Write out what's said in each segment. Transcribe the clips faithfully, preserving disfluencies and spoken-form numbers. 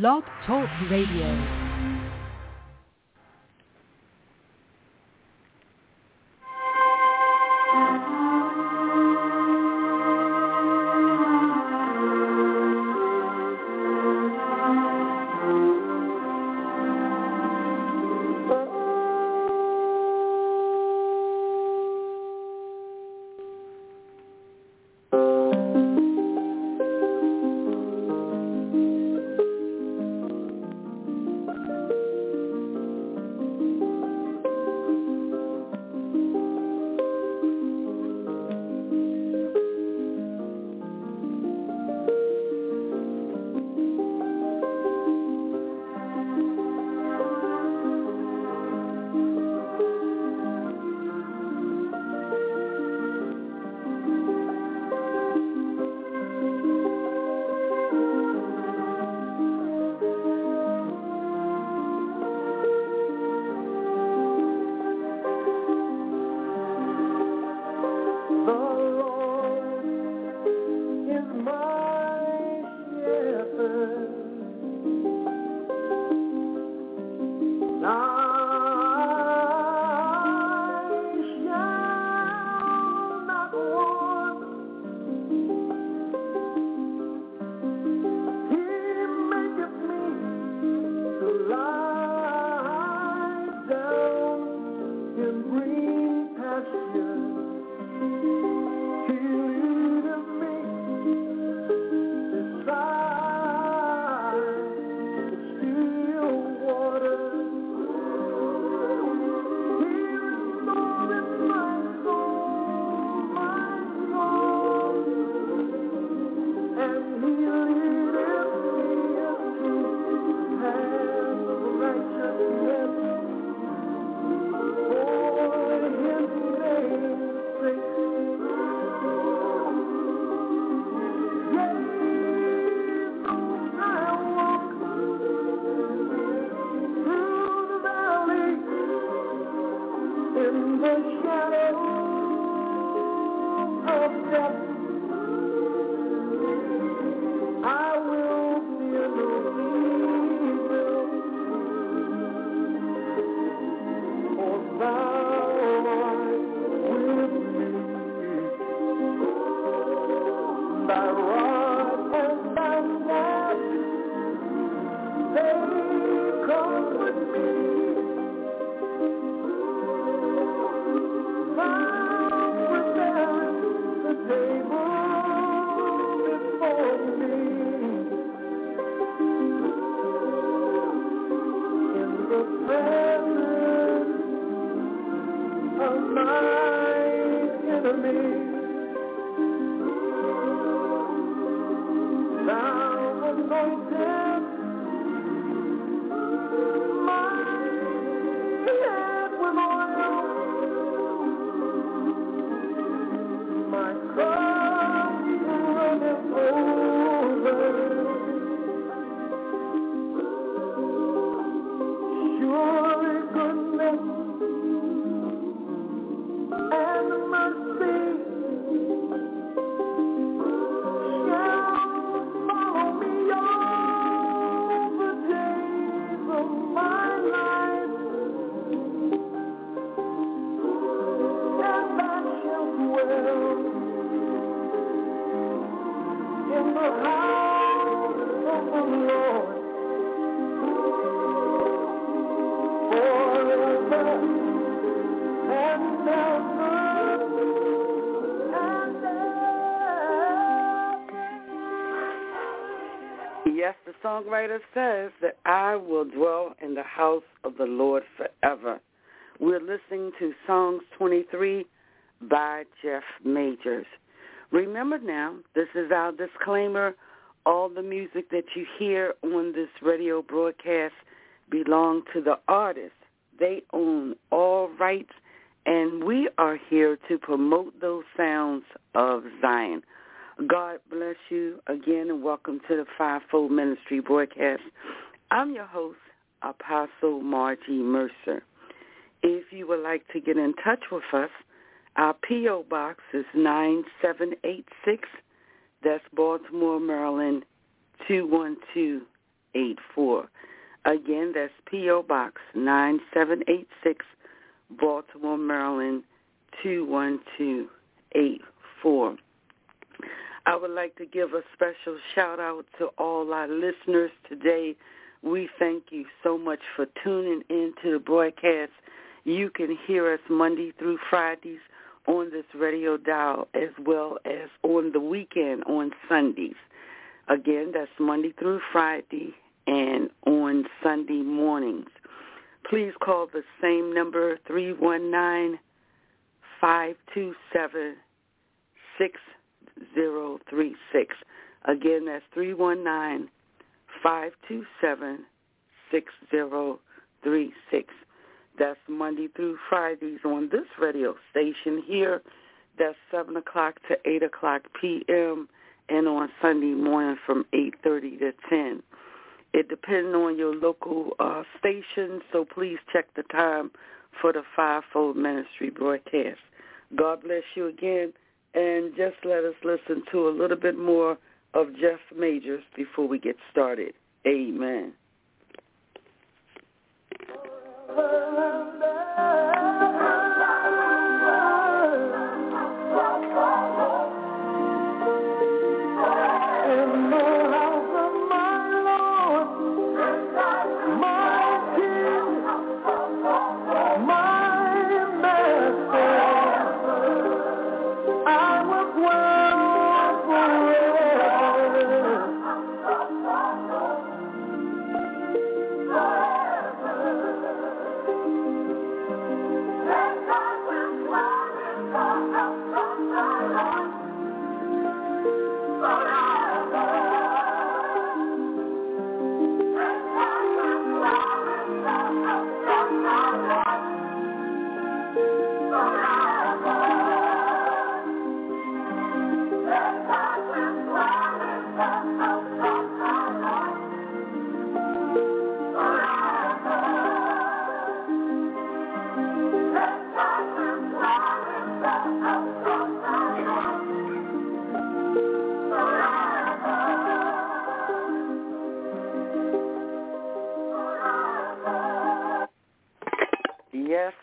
Blog Talk Radio. Yes, the songwriter says that I will dwell in the house of the Lord forever. We're listening to Psalms twenty-three by Jeff Majors. Remember now, this is our disclaimer. All the music that you hear on this radio broadcast belong to the artist. They own all rights, and we are here to promote those sounds of Zion. God bless you again, and welcome to the Five Fold Ministry Broadcast. I'm your host, Apostle Margie Mercer. If you would like to get in touch with us, our P O Box is nine seven eight six, that's Baltimore, Maryland, two one two eight four. Again, that's P O. Box nine seven eight six, Baltimore, Maryland, two one two eight four. I would like to give a special shout-out to all our listeners today. We thank you so much for tuning in to the broadcast. You can hear us Monday through Fridays on this radio dial, as well as on the weekend on Sundays. Again, that's Monday through Friday and on Sunday mornings. Please call the same number, three one nine, five two seven, six zero three six. Again, that's three one nine, five two seven, six zero three six. That's Monday through Fridays on this radio station here. That's seven o'clock to eight o'clock p m, and on Sunday morning from eight thirty to ten. It depends on your local uh, station, so please check the time for the Five Fold Ministry Broadcast. God bless you again, and just let us listen to a little bit more of Jeff Majors before we get started. Amen.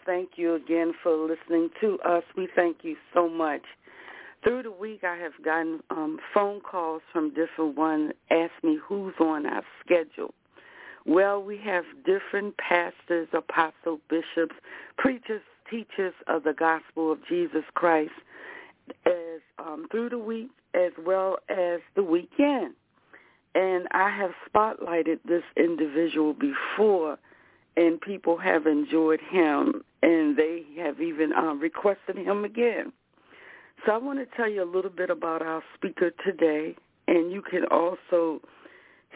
Thank you again for listening to us. We thank you so much. Through the week, I have gotten um, phone calls from different ones asking me who's on our schedule. Well, we have different pastors, apostles, bishops, preachers, teachers of the gospel of Jesus Christ as um, through the week as well as the weekend. And I have spotlighted this individual before, and people have enjoyed him, and they have even um, requested him again. So I want to tell you a little bit about our speaker today, and you can also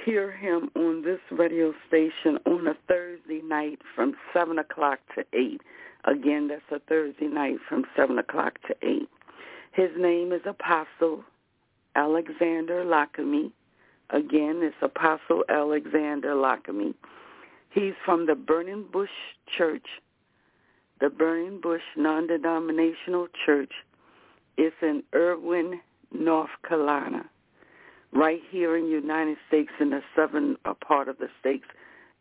hear him on this radio station on a Thursday night from seven o'clock to eight. Again, that's a Thursday night from seven o'clock to eight. His name is Apostle Alexander Lockamy. Again, it's Apostle Alexander Lockamy. He's from the Burning Bush Church, the Burning Bush Non-Denominational Church. It's in Irwin, North Carolina, right here in the United States, in the southern part of the states,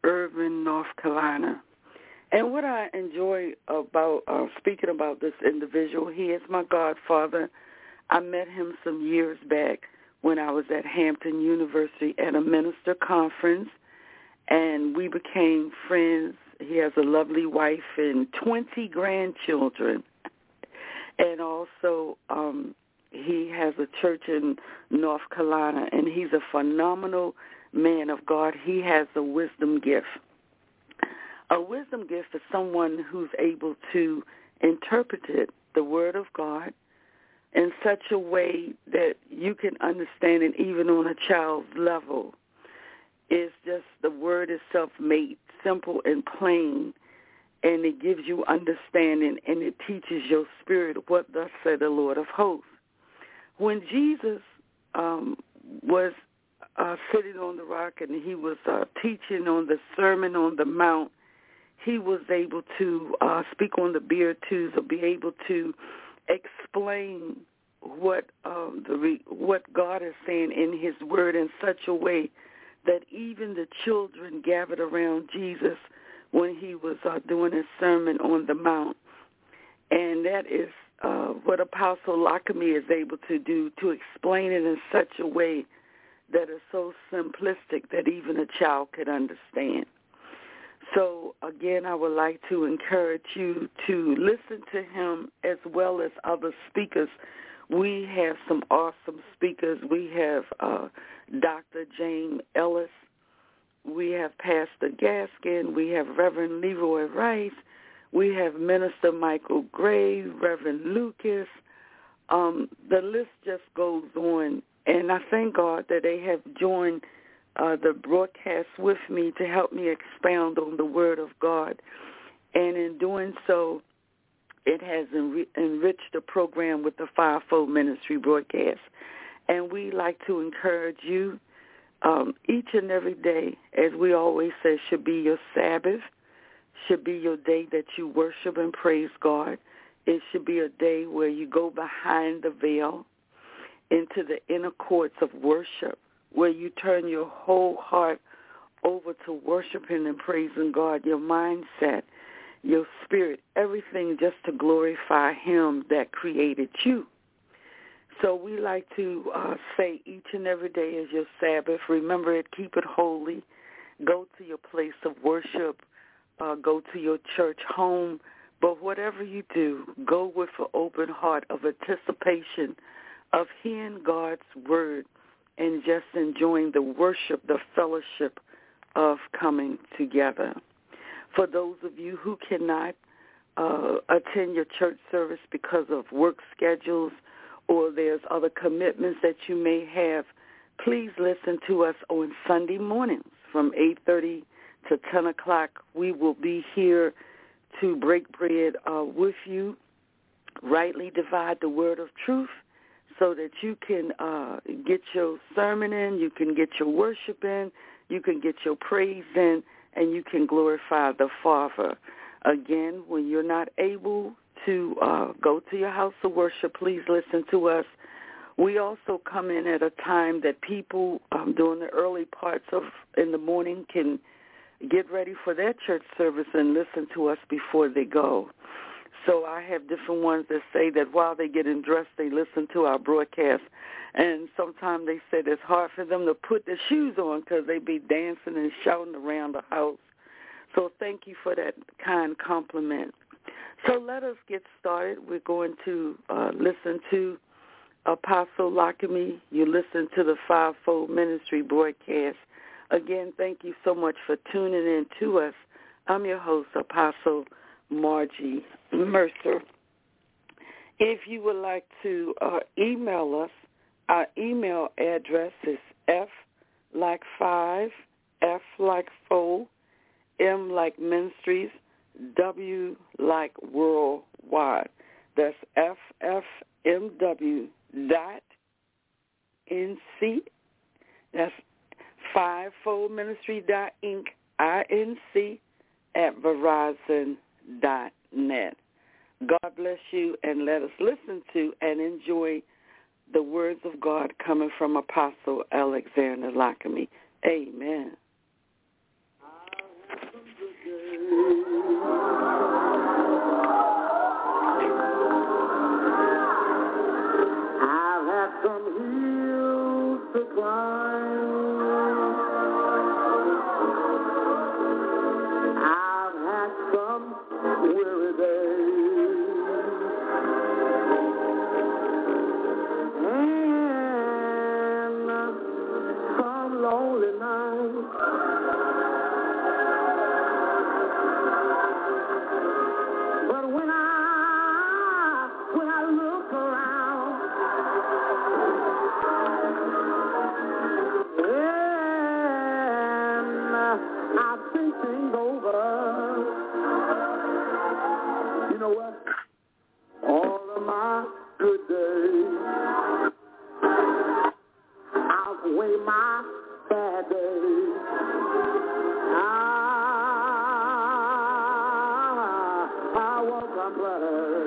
Irwin, North Carolina. And what I enjoy about uh, speaking about this individual, he is my godfather. I met him some years back when I was at Hampton University at a minister conference. And we became friends. He has a lovely wife and twenty grandchildren. And also um, he has a church in North Carolina, and he's a phenomenal man of God. He has a wisdom gift. A wisdom gift is someone who's able to interpret it, the Word of God, in such a way that you can understand it even on a child's level. It's just the word itself made simple and plain, and it gives you understanding, and it teaches your spirit what thus said the Lord of hosts. When Jesus um, was uh, sitting on the rock and he was uh, teaching on the Sermon on the Mount, he was able to uh, speak on the Beatitudes, or be able to explain what um, the re- what God is saying in his word in such a way that even the children gathered around Jesus when he was uh, doing his Sermon on the Mount. And that is uh, what Apostle Lockamy is able to do, to explain it in such a way that is so simplistic that even a child could understand. So, again, I would like to encourage you to listen to him as well as other speakers. We have some awesome speakers. We have uh, Doctor James Ellis. We have Pastor Gaskin. We have Reverend Leroy Rice. We have Minister Michael Gray, Reverend Lucas. Um, the list just goes on. And I thank God that they have joined uh, the broadcast with me to help me expound on the Word of God. And in doing so, it has enri- enriched the program with the Five Fold Ministry Broadcast. And we like to encourage you um, each and every day, as we always say, should be your Sabbath, should be your day that you worship and praise God. It should be a day where you go behind the veil into the inner courts of worship, where you turn your whole heart over to worshiping and praising God, your mindset, your spirit, everything just to glorify him that created you. So we like to uh, say each and every day is your Sabbath. Remember it, keep it holy. Go to your place of worship. Uh, go to your church home. But whatever you do, go with an open heart of anticipation of hearing God's word and just enjoying the worship, the fellowship of coming together. For those of you who cannot uh, attend your church service because of work schedules or there's other commitments that you may have, please listen to us on Sunday mornings from eight thirty to ten o'clock. We will be here to break bread uh, with you, rightly divide the word of truth, so that you can uh, get your sermon in, you can get your worship in, you can get your praise in, and you can glorify the Father. Again, when you're not able to uh, go to your house of worship, please listen to us. We also come in at a time that people um, during the early parts of in the morning can get ready for their church service and listen to us before they go. So I have different ones that say that while they're getting dressed, they listen to our broadcast. And sometimes they said it's hard for them to put their shoes on because they be dancing and shouting around the house. So thank you for that kind compliment. So let us get started. We're going to uh, listen to Apostle Lockamy. You listen to the Fivefold Ministry Broadcast. Again, thank you so much for tuning in to us. I'm your host, Apostle Margie Mercer. If you would like to uh, email us, our email address is F like five, F like fold, M like ministries, W like worldwide. That's F F M W dot N C. That's fivefold ministry dot inc, I N C at Verizon. Dot net. God bless you, and let us listen to and enjoy the words of God coming from Apostle Alexander Lockamy. Amen. I've had some hills to climb. I've had some weary days and some lonely nights, but when I when I look around and I think things over. You know what? All of my good days outweigh my bad days. Ah, I want some better.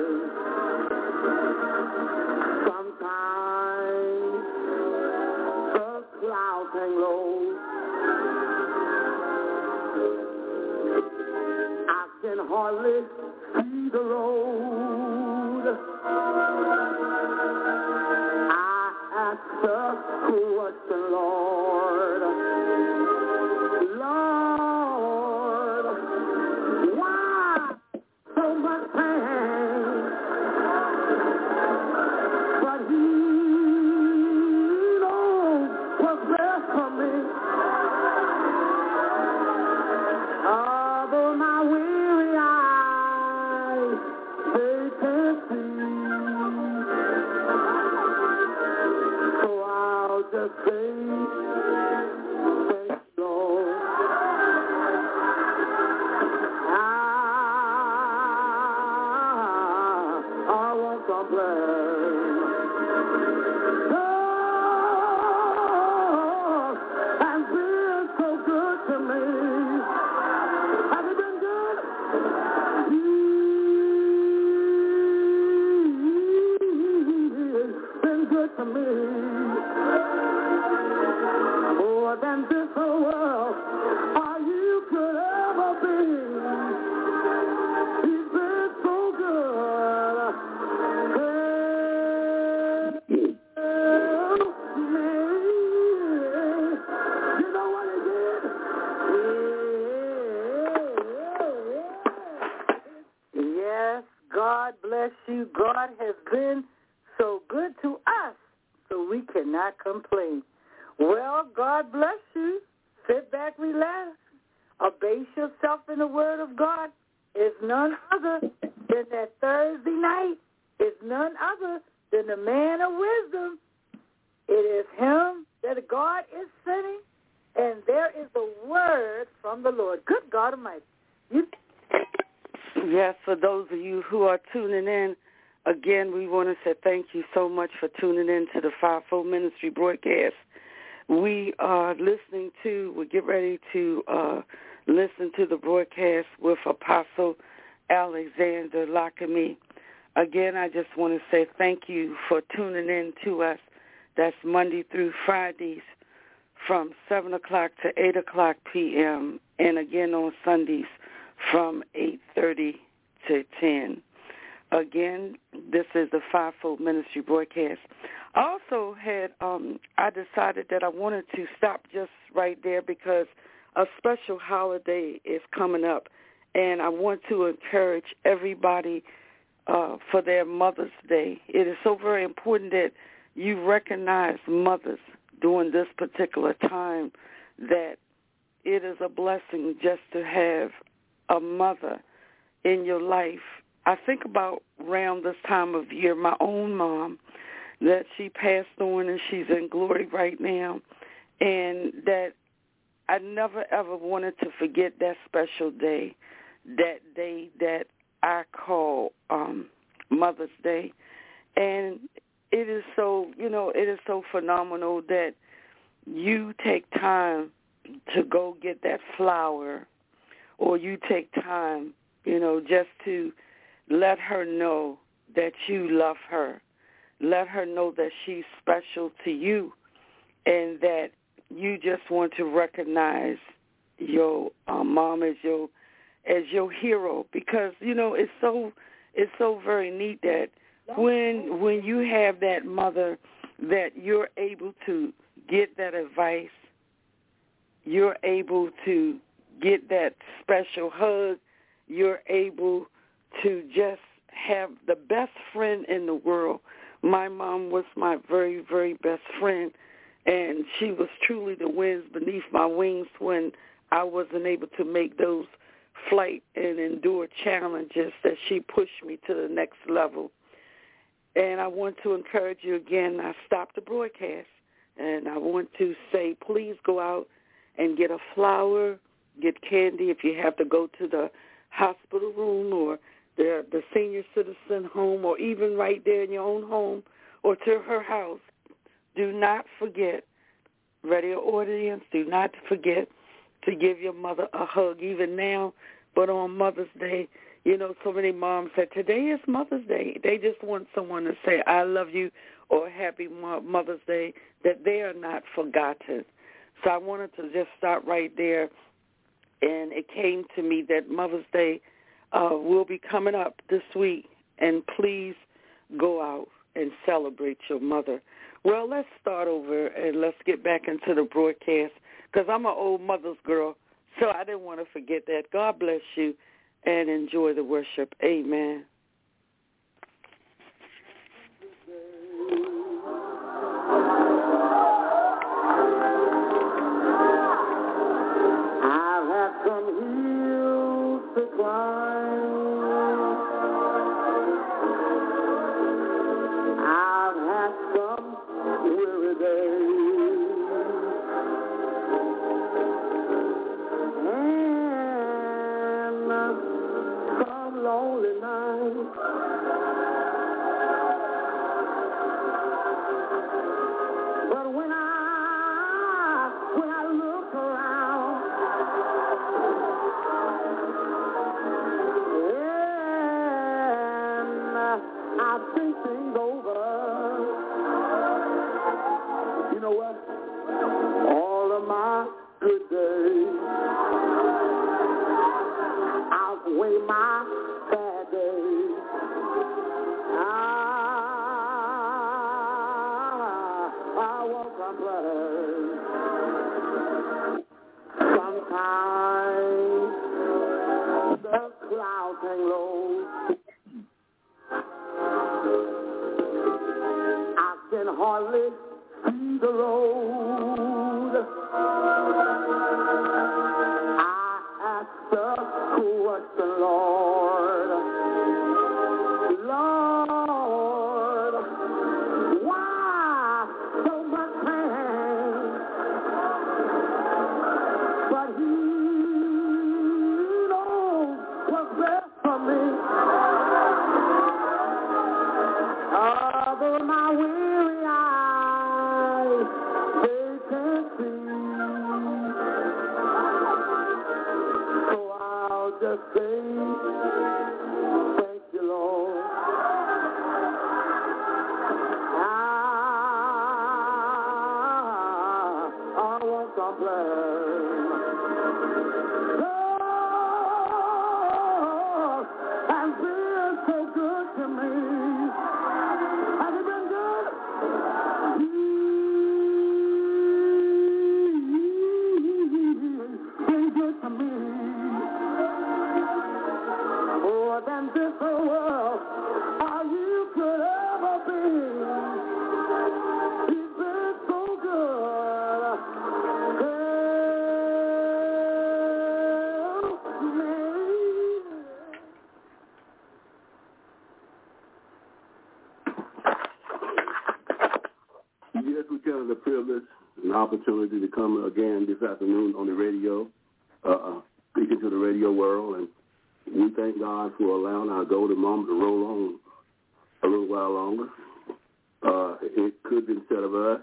Sometimes the clouds hang low. hardly see the road. I ask the question, Lord, Lord, why so much pain? But He knows what's best for me. Tuning in to the Five Fold Ministry Broadcast. We are listening to, we're getting ready to uh, listen to the broadcast with Apostle Alexander Lockamy. Again, I just want to say thank you for tuning in to us. That's Monday through Fridays from seven o'clock to eight o'clock p.m. and again on Sundays from eight thirty to ten. Again, this is the Five Fold Ministry Broadcast. I also had, um, I decided that I wanted to stop just right there because a special holiday is coming up, and I want to encourage everybody uh, for their Mother's Day. It is so very important that you recognize mothers during this particular time, that it is a blessing just to have a mother in your life. I think about around this time of year, my own mom, that she passed on and she's in glory right now, and that I never, ever wanted to forget that special day, that day that I call um, Mother's Day. And it is so, you know, it is so phenomenal that you take time to go get that flower, or you take time, you know, just to let her know that you love her. Let her know that she's special to you and that you just want to recognize your uh, mom as your as your hero, because, you know, it's so it's so very neat that when when you have that mother that you're able to get that advice, you're able to get that special hug, you're able to just have the best friend in the world. My mom was my very, very best friend, and she was truly the winds beneath my wings when I wasn't able to make those flight and endure challenges, that she pushed me to the next level. And I want to encourage you again. I stopped the broadcast, and I want to say please go out and get a flower, get candy if you have to go to the hospital room or The, the senior citizen home, or even right there in your own home or to her house. Do not forget, radio audience, do not forget to give your mother a hug even now, but on Mother's Day. You know, so many moms said, today is Mother's Day. They just want someone to say, I love you, or happy Mother's Day, that they are not forgotten. So I wanted to just start right there, and it came to me that Mother's Day, uh, will be coming up this week, and please go out and celebrate your mother. Well, let's start over and let's get back into the broadcast, because I'm an old mother's girl, so I didn't want to forget that. God bless you, and enjoy the worship. Amen. Opportunity to come again this afternoon on the radio, uh, speaking to the radio world, and we thank God for allowing our golden moment to roll on a little while longer. Uh, it could have been said of us,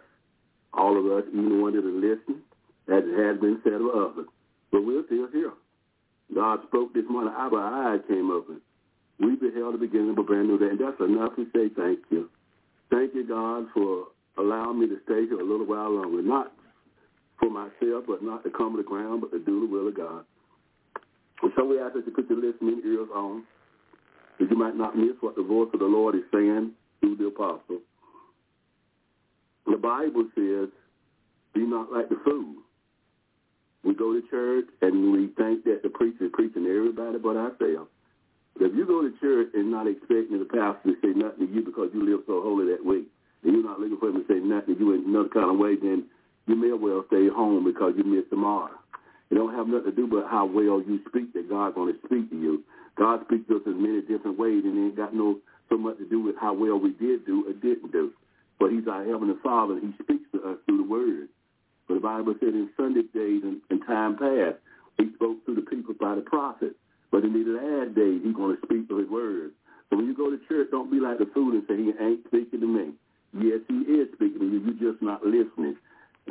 all of us, even one that is listening, as it has been said of others, but we're still here. God spoke this morning, our eyes came open. We beheld the beginning of a brand new day, and that's enough to say thank you. Thank you, God, for allow me to stay here a little while longer, not for myself, but not to come to the ground, but to do the will of God. And so we ask that you put your listening ears on, that you might not miss what the voice of the Lord is saying through the apostle. The Bible says, be not like the fool. We go to church, and we think that the preacher is preaching to everybody but ourselves. If you go to church and not expecting the pastor to say nothing to you because you live so holy that way, and you're not looking for him to say nothing to you in another kind of way, then you may well stay home because you missed the mark. It don't have nothing to do but how well you speak that God's going to speak to you. God speaks to us in many different ways, and it ain't got no so much to do with how well we did do or didn't do. But he's our Heavenly Father, and he speaks to us through the Word. But the Bible said in Sunday days and, and time past, he spoke to the people by the prophet. But in these last days, he's going to speak through his Word. So when you go to church, don't be like the fool and say, he ain't speaking to me. Yes, he is speaking to you. You're just not listening.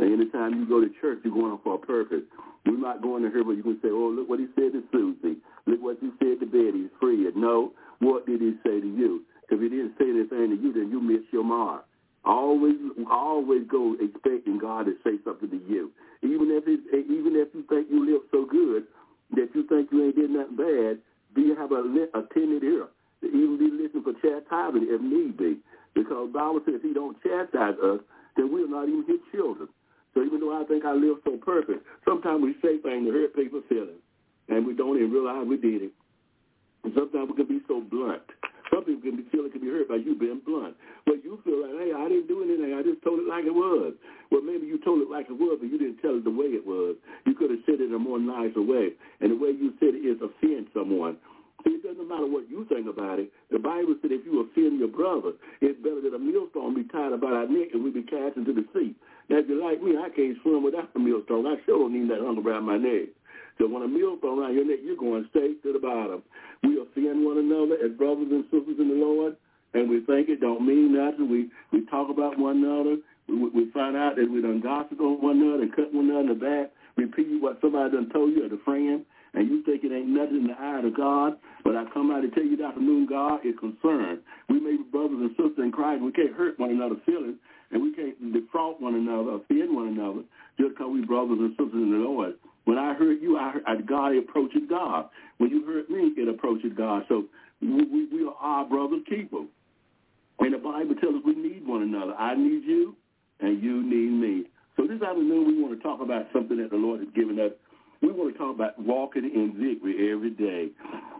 Anytime you go to church, you're going for a purpose. You're not going to hear what you can say, oh, look what he said to Susie. Look what he said to Betty, Fred. No, what did he say to you? If he didn't say anything to you, then you missed your mark. Always always go expecting God to say something to you. Even if it, even if you think you live so good that you think you ain't did nothing bad, be have a private if need be, because the Bible says he don't chastise us, then we're not even his children. So even though I think I live so perfect, sometimes we say things to hurt people's feelings, and we don't even realize we did it. And sometimes we can be so blunt. Some people can be feeling can be hurt by you being blunt. Well, you feel like, hey, I didn't do anything. I just told it like it was. Well, maybe you told it like it was, but you didn't tell it the way it was. You could have said it in a more nicer way. And the way you said it is offend someone. See, it doesn't matter what you think about it. The Bible said if you offend your brother, it's better that a millstone be tied about our neck and we be cast into the sea. Now, if you're like me, I can't swim without a millstone. I sure don't need that hung around my neck. So when a meal thrown around your neck, you're going straight to the bottom. We offend one another as brothers and sisters in the Lord, and we think it don't mean nothing. We we talk about one another. We, we find out that we done gossip on one another and cut one another in the back, repeat what somebody done told you as a friend, and you think it ain't nothing in the eye of God. But I come out to tell you this afternoon, God is concerned. We may be brothers and sisters in Christ. We can't hurt one another's feelings, and we can't defraud one another, offend one another, just because we brothers and sisters in the Lord. When I hurt you, I heard God, it approaches God. When you hurt me, it approaches God. So we, we, we are our brother's keeper. And the Bible tells us we need one another. I need you, and you need me. So this afternoon, we want to talk about something that the Lord has given us. We want to talk about walking in victory every day.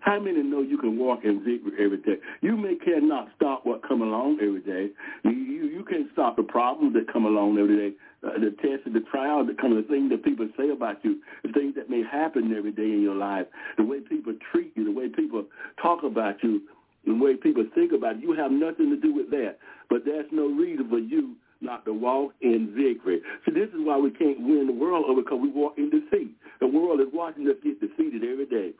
How many know you can walk in victory every day? You may cannot stop what come along every day. You, you, you can't stop the problems that come along every day, uh, the tests and the trials that come, the things that people say about you, the things that may happen every day in your life, the way people treat you, the way people talk about you, the way people think about you. You have nothing to do with that, but there's no reason for you not to walk in victory. So this is why we can't win the world over, because we walk in defeat. The world is watching us get defeated every day.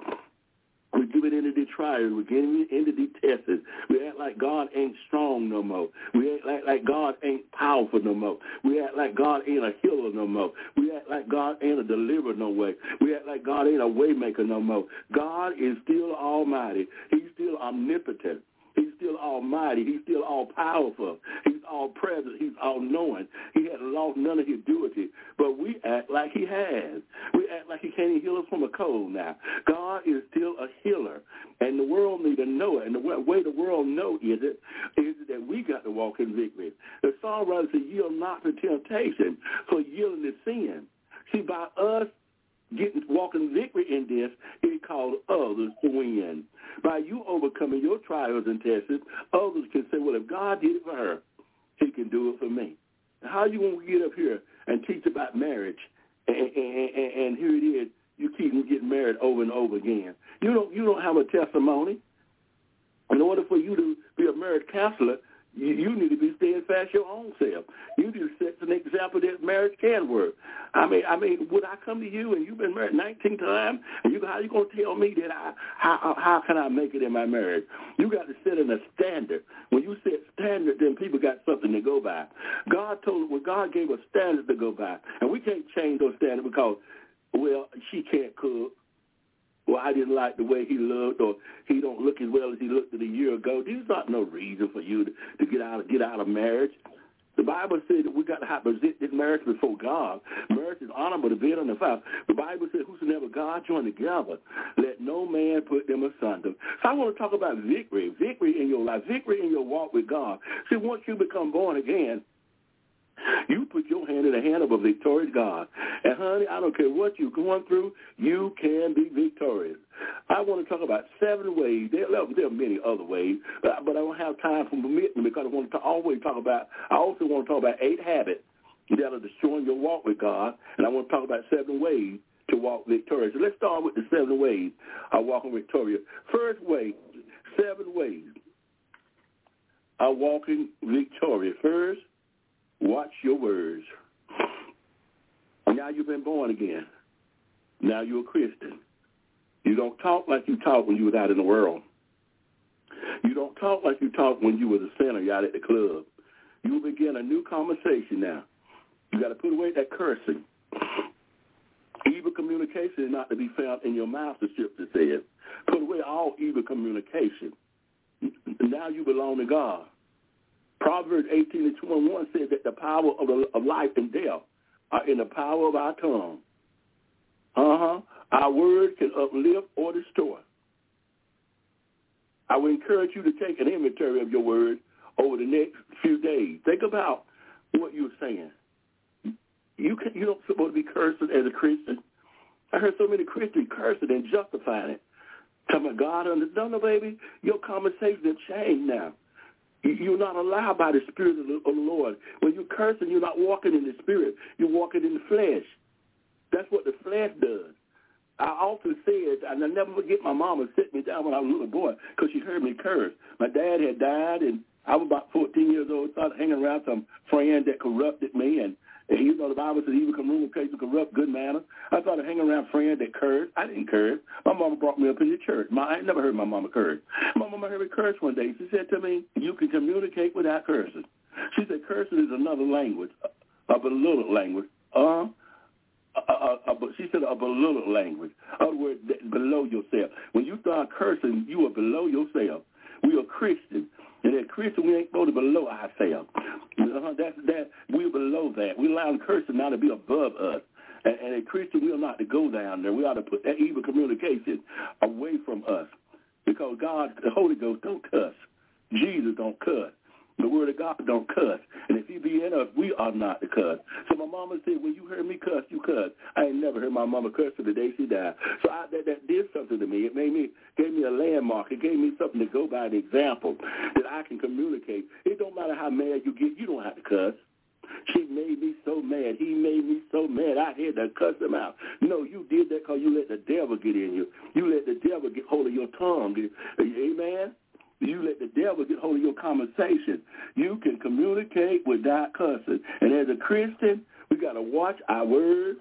We give it into the trials. We give it into the tests. We act like God ain't strong no more. We act like, like God ain't powerful no more. We act like God ain't a healer no more. We act like God ain't a deliverer no way. We act like God ain't a waymaker no more. God is still almighty. He's still omnipotent. He's still almighty. He's still all-powerful. He's all-present. He's all-knowing. He has lost none of his deity, but we act like he has. We act like he can't even heal us from a cold now. God is still a healer, and the world needs to know it, and the way the world knows is it is that we got to walk in victory. The songwriter said, yield not to temptation, for yielding to sin. See, by us Getting, walking victory in this, it called others to win. By you overcoming your trials and tests, others can say, well, if God did it for her, he can do it for me. How are you going to get up here and teach about marriage? And, and, and, and here it is, you keep getting married over and over again. You don't, you don't have a testimony. In order for you to be a marriage counselor, you need to be steadfast your own self. You need to set an example that marriage can work. I mean, I mean, would I come to you and you've been married nineteen times, and you how you gonna tell me that I how how can I make it in my marriage? You got to set in a standard. When you set standard, then people got something to go by. God told when God gave us standards to go by, and we can't change those standards because, well, she can't cook. Well, I didn't like the way he looked, or he don't look as well as he looked a year ago. There's not no reason for you to, to get out of get out of marriage. The Bible said that we got to have present this marriage before God. Marriage is honorable to be on the fire. The Bible said, whosoever God joined together, let no man put them asunder. So I want to talk about victory, victory in your life, victory in your walk with God. See, once you become born again, you put your hand in the hand of a victorious God. And, honey, I don't care what you're going through, you can be victorious. I want to talk about seven ways. There, there are many other ways, but I, but I don't have time for commitment because I want to always talk about, I also want to talk about eight habits that are destroying your walk with God, and I want to talk about seven ways to walk victorious. So let's start with the seven ways of walking victorious. First way, seven ways of walking victorious. First, watch your words. Now you've been born again. Now you're a Christian. You don't talk like you talked when you was out in the world. You don't talk like you talked when you was a sinner, you out at the club. You begin a new conversation now. You got to put away that cursing. Evil communication is not to be found in your mouth, the scripture says. Put away all evil communication. Now you belong to God. Proverbs eighteen and twenty-one says that the power of, the, of life and death are in the power of our tongue. Uh-huh. Our words can uplift or distort. I would encourage you to take an inventory of your word over the next few days. Think about what you're saying. You can, you're not supposed to be cursing as a Christian. I heard so many Christians cursing and justifying it. Talking about God understands. No, no, baby, your conversations have changed now. You're not allowed by the Spirit of the Lord. When you're cursing, you're not walking in the Spirit. You're walking in the flesh. That's what the flesh does. I often said, and I never forget, my mama set me down when I was a little boy because she heard me curse. My dad had died, and I was about fourteen years old, started hanging around some friend that corrupted me. And, and you know, the Bible says, evil communication corrupt good manner. I started hanging around friends that cursed. I didn't curse. My mama brought me up in the church. My, I never heard my mama curse. My mama heard me curse one day. She said to me, you can communicate without cursing. She said, cursing is another language, a belittled language. Uh Uh, uh, uh, she said a belittled language. In other words, below yourself. When you start cursing, you are below yourself. We are Christians. And as Christians, we ain't supposed to below ourselves. Uh, that, that, we're below that. We allow cursing now to be above us. And, and as Christians, we are not to go down there. We ought to put that evil communication away from us. Because God, the Holy Ghost, don't cuss. Jesus don't cuss. The word of God don't cuss. And if he be in us, we are not to cuss. So my mama said, when you heard me cuss, you cuss. I ain't never heard my mama cuss till the day she died. So I, that, that did something to me. It made me, gave me a landmark. It gave me something to go by, an example that I can communicate. It don't matter how mad you get. You don't have to cuss. She made me so mad. He made me so mad. I had to cuss him out. No, you did that because you let the devil get in you. You let the devil get hold of your tongue. Amen? You let the devil get hold of your conversation. You can communicate without cussing. And as a Christian, we got to watch our words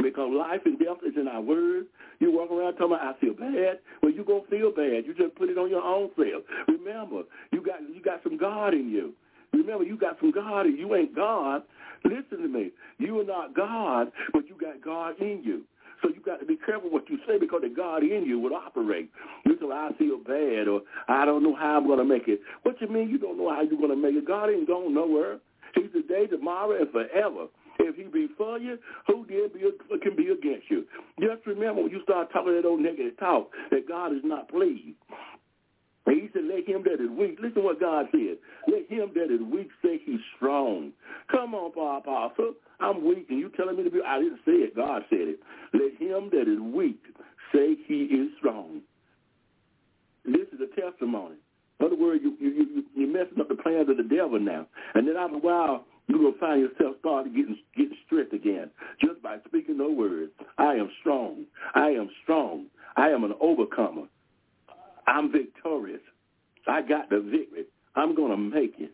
because life and death is in our words. You walk around talking about, I feel bad. Well, you're going to feel bad. You just put it on your own self. Remember, you got you got some God in you. Remember, you got some God in you. You ain't God. Listen to me. You are not God, but you got God in you. So you got to be careful what you say because the God in you will operate. You say, I feel bad, or I don't know how I'm going to make it. What you mean you don't know how you're going to make it? God ain't going nowhere. He's today, tomorrow, and forever. If he be for you, who did be, can be against you? Just remember when you start talking that old negative talk that God is not pleased. He said, let him that is weak. Listen to what God said. Let him that is weak say he's strong. Come on, Apostle. I'm weak, and you telling me to be, I didn't say it. God said it. Let him that is weak say he is strong. This is a testimony. In other words, you, you, you, you're messing up the plans of the devil now. And then after a while, you're going to find yourself starting getting, getting strength again just by speaking those words. I am strong. I am strong. I am an overcomer. I'm victorious. I got the victory. I'm going to make it.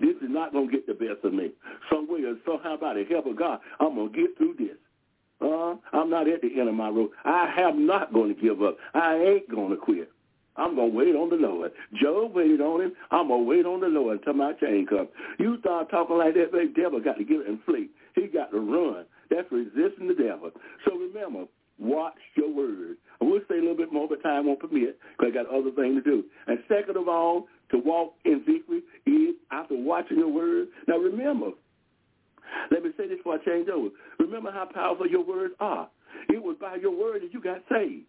This is not going to get the best of me. Some way or somehow by the help of God, I'm going to get through this. Uh, I'm not at the end of my road. I am not going to give up. I ain't going to quit. I'm going to wait on the Lord. Job waited on him. I'm going to wait on the Lord until my change comes. You start talking like that, the devil got to get it and flee. He got to run. That's resisting the devil. So remember, watch your words. I will say a little bit more, but time won't permit because I got other things to do. And second of all, to walk in victory is after watching your words. Now remember, let me say this before I change over. Remember how powerful your words are. It was by your word that you got saved.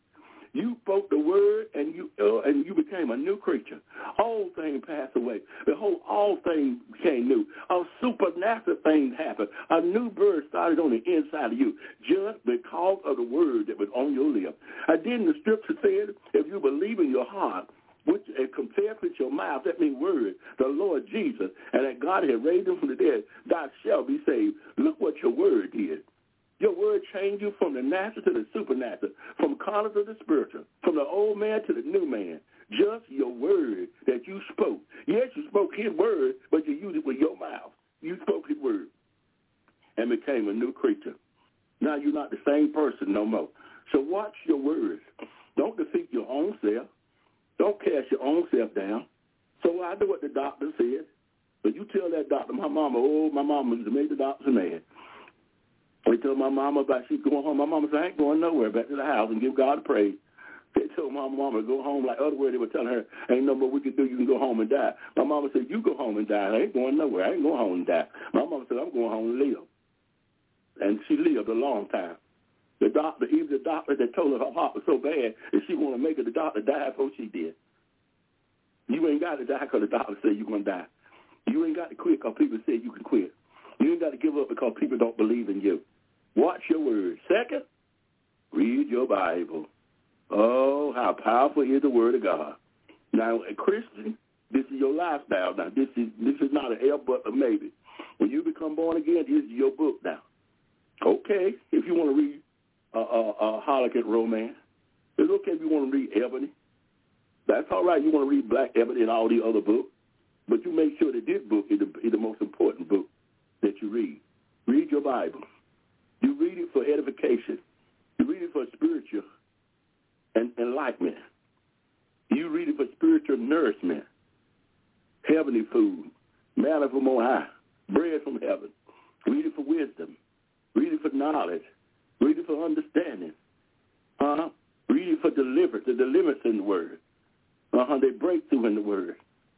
You spoke the word, and you uh, and you became a new creature. All things passed away. Behold, all things became new. A supernatural thing happened. A new birth started on the inside of you just because of the word that was on your lips. And then the scripture said, if you believe in your heart, which and confess with your mouth, that means word, the Lord Jesus, and that God had raised him from the dead, thou shalt be saved. Look what your word did. Your word changed you from the natural to the supernatural, from carnal to the spiritual, from the old man to the new man. Just your word that you spoke. Yes, you spoke his word, but you used it with your mouth. You spoke his word and became a new creature. Now you're not the same person no more. So watch your words. Don't defeat your own self. Don't cast your own self down. So I do what the doctor said. But you tell that doctor, my mama, oh, my mama made the doctor mad. They told my mama about she's going home. My mama said, I ain't going nowhere, back to the house and give God a praise. They told my mama to go home. Like other words, they were telling her, ain't no more we can do. You can go home and die. My mama said, you go home and die. I ain't going nowhere. I ain't going home and die. My mama said, I'm going home and live. And she lived a long time. The doctor, even the doctor that told her her heart was so bad that she wanted to make her the doctor die before she did. You ain't got to die because the doctor said you're going to die. You ain't got to quit because people said you can quit. You ain't got to give up because people don't believe in you. Watch your words. Second, read your Bible. Oh, how powerful is the Word of God. Now, a Christian, this is your lifestyle now. This is this is not an if but a maybe. When you become born again, this is your book now. Okay, if you want to read a uh, uh, uh, Hollywood romance, it's okay if you want to read Ebony. That's all right. You want to read Black Ebony and all the other books, but you make sure that this book is the, is the most important book that you read. Read your Bible. You read it for edification. You read it for spiritual and enlightenment. You read it for spiritual nourishment, heavenly food, manna from on high, bread from heaven. Read it for wisdom. Read it for knowledge. Read it for understanding. Uh-huh. Read it for deliverance, the deliverance in the Word. Uh-huh. They breakthrough in the Word.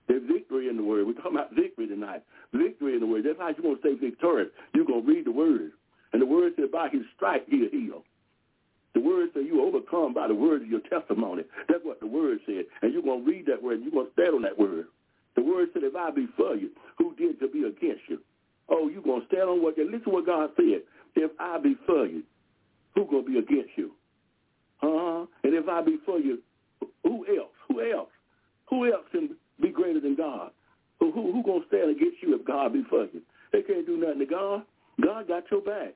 There's victory in the Word. We're talking about victory tonight. Victory in the Word. That's how you're going to stay victorious. You're going to read the Word. And the Word says, by His stripes He'll heal. The Word says you overcome by the word of your testimony. That's what the Word said. And you're going to read that Word, and you're going to stand on that Word. The Word said, if I be for you, who did to be against you? Oh, you're going to stand on what you, listen to what God said. If I be for you, who's going to be against you? Huh? And if I be for you, who else? Who else? Who else can be greater than God? Who who, who going to stand against you if God be for you? They can't do nothing to God. God got your back.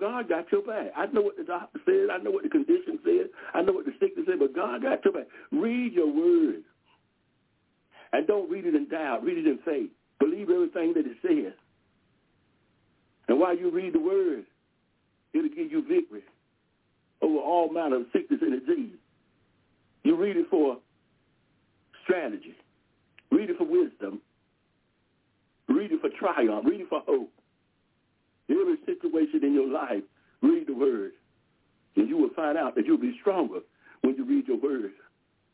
God got your back. I know what the doctor said. I know what the condition said. I know what the sickness said, but God got your back. Read your Word. And don't read it in doubt. Read it in faith. Believe everything that it says. And while you read the Word, it'll give you victory over all manner of sickness and disease. You read it for strategy. Read it for wisdom. Read it for triumph. Read it for hope. Every situation in your life, read the Word. And you will find out that you'll be stronger when you read your Word.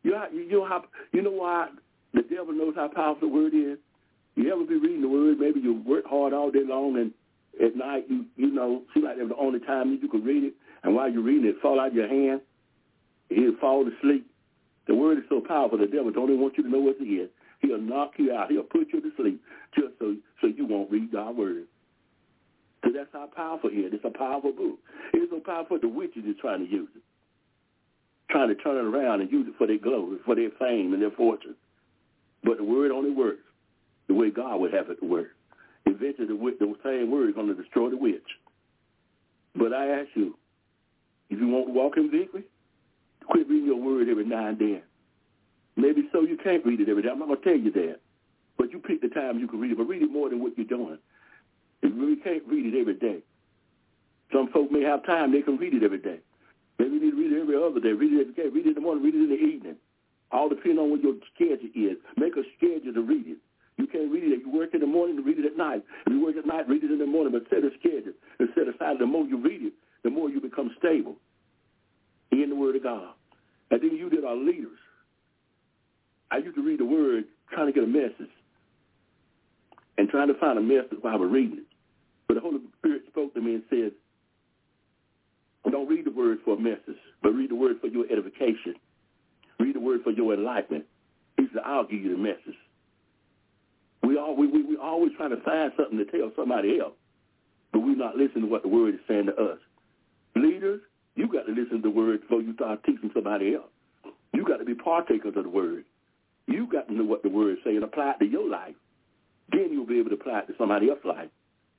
You know, you know, how, you know why the devil knows how powerful the Word is? You ever be reading the Word, maybe you work hard all day long, and at night, you you know, seem like that's the only time you can read it. And while you're reading it, it fall out of your hand. He'll fall asleep. The Word is so powerful, the devil don't even want you to know what it is. He'll knock you out. He'll put you to sleep just so, so you won't read God's Word. So that's how powerful it is. It's a powerful book. It's so powerful the witches is trying to use it, trying to turn it around and use it for their glory, for their fame and their fortune. But the Word only works the way God would have it to work. Eventually, the, the same Word is going to destroy the witch. But I ask you, if you want to walk in victory, quit reading your Word every now and then. Maybe so you can't read it every day. I'm not going to tell you that. But you pick the time you can read it, but read it more than what you're doing. You really can't read it every day. Some folk may have time, they can read it every day. Maybe you need to read it every other day. Read it every day. Read it in the morning, read it in the evening. All depending on what your schedule is. Make a schedule to read it. You can't read it. If you work in the morning, read it at night. If you work at night, read it in the morning. But set a schedule and set aside. The more you read it, the more you become stable in the Word of God. And then you that are leaders. I used to read the Word trying to get a message and trying to find a message while I was reading it. But the Holy Spirit spoke to me and said, don't read the Word for a message, but read the Word for your edification. Read the Word for your enlightenment. He said, I'll give you the message. We all we, we, we always trying to find something to tell somebody else, but we're not listening to what the Word is saying to us. Leaders, you got to listen to the Word before you start teaching somebody else. You got to be partakers of the Word. You got to know what the Word is saying and apply it to your life. Then you'll be able to apply it to somebody else's life.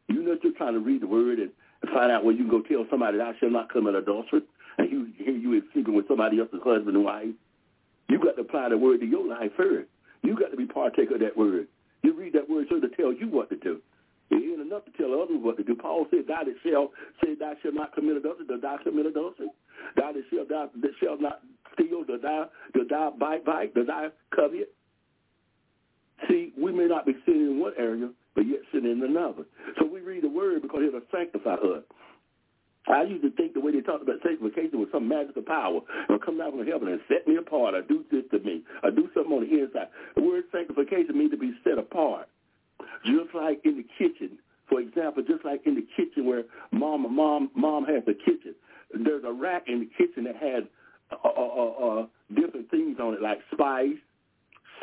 You're not just trying to read the Word and find out where you can go tell somebody that I shall not commit adultery, and you hear you in sleeping with somebody else's husband and wife. You got to apply the Word to your life first. You got to be partaker of that Word. You read that Word so to tell you what to do. It ain't enough to tell others what to do. Paul said, thou that shalt say thou shalt not commit adultery, does thou commit adultery? Thou that shalt, thou that shalt not steal, does thou, does thou bite, bite, does thou covet? See, we may not be sinning in one area, but yet sinning in another. So we read the Word because it'll sanctify us. I used to think the way they talked about sanctification was some magical power. It'll come down from heaven and set me apart or do this to me or do something on the inside. The word sanctification means to be set apart. Just like in the kitchen, for example, just like in the kitchen where mom mom, mom has the kitchen. There's a rack in the kitchen that has uh, uh, uh, different things on it like spice,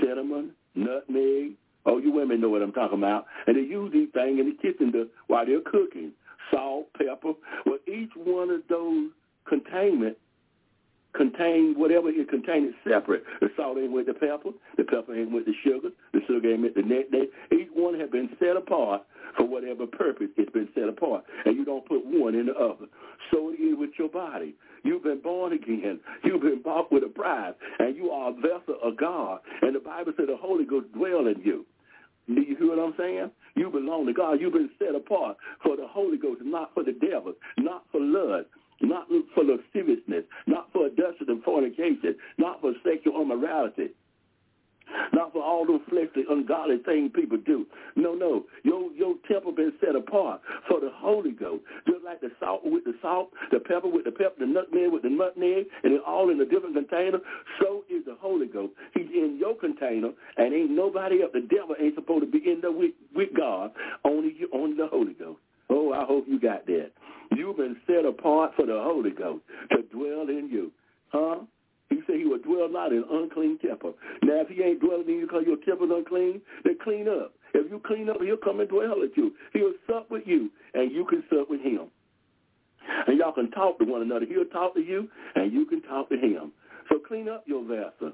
cinnamon, nutmeg. Oh, you women know what I'm talking about. And they use these things in the kitchen to, while they're cooking, salt, pepper. Well, each one of those containment contain whatever it contains separate. The salt ain't with the pepper. The pepper ain't with the sugar. The sugar ain't with the nutmeg. Each one has been set apart for whatever purpose it's been set apart. And you don't put one in the other. So it is with your body. You've been born again. You've been bought with a price. And you are a vessel of God. And the Bible said the Holy Ghost dwell in you. Do you hear what I'm saying? You belong to God. You've been set apart for the Holy Ghost, not for the devil, not for lust, not for lasciviousness, not for adultery and fornication, not for sexual immorality, not for all those fleshly, ungodly things people do. No, no. Your, your temple been set apart for the Holy Ghost. Just like the salt with the salt, the pepper with the pepper, the nutmeg with the nutmeg, and it's all in a different container, so is the Holy Ghost. He's in your container, and ain't nobody up. The devil ain't supposed to be in there with, with God, only, you, only the Holy Ghost. Oh, I hope you got that. You've been set apart for the Holy Ghost to dwell in you. Huh? He said he would dwell not in unclean temple. Now, if he ain't dwelling in you because your temple's unclean, then clean up. If you clean up, he'll come and dwell with you. He'll sup with you, and you can sup with him. And y'all can talk to one another. He'll talk to you, and you can talk to him. So clean up your vessel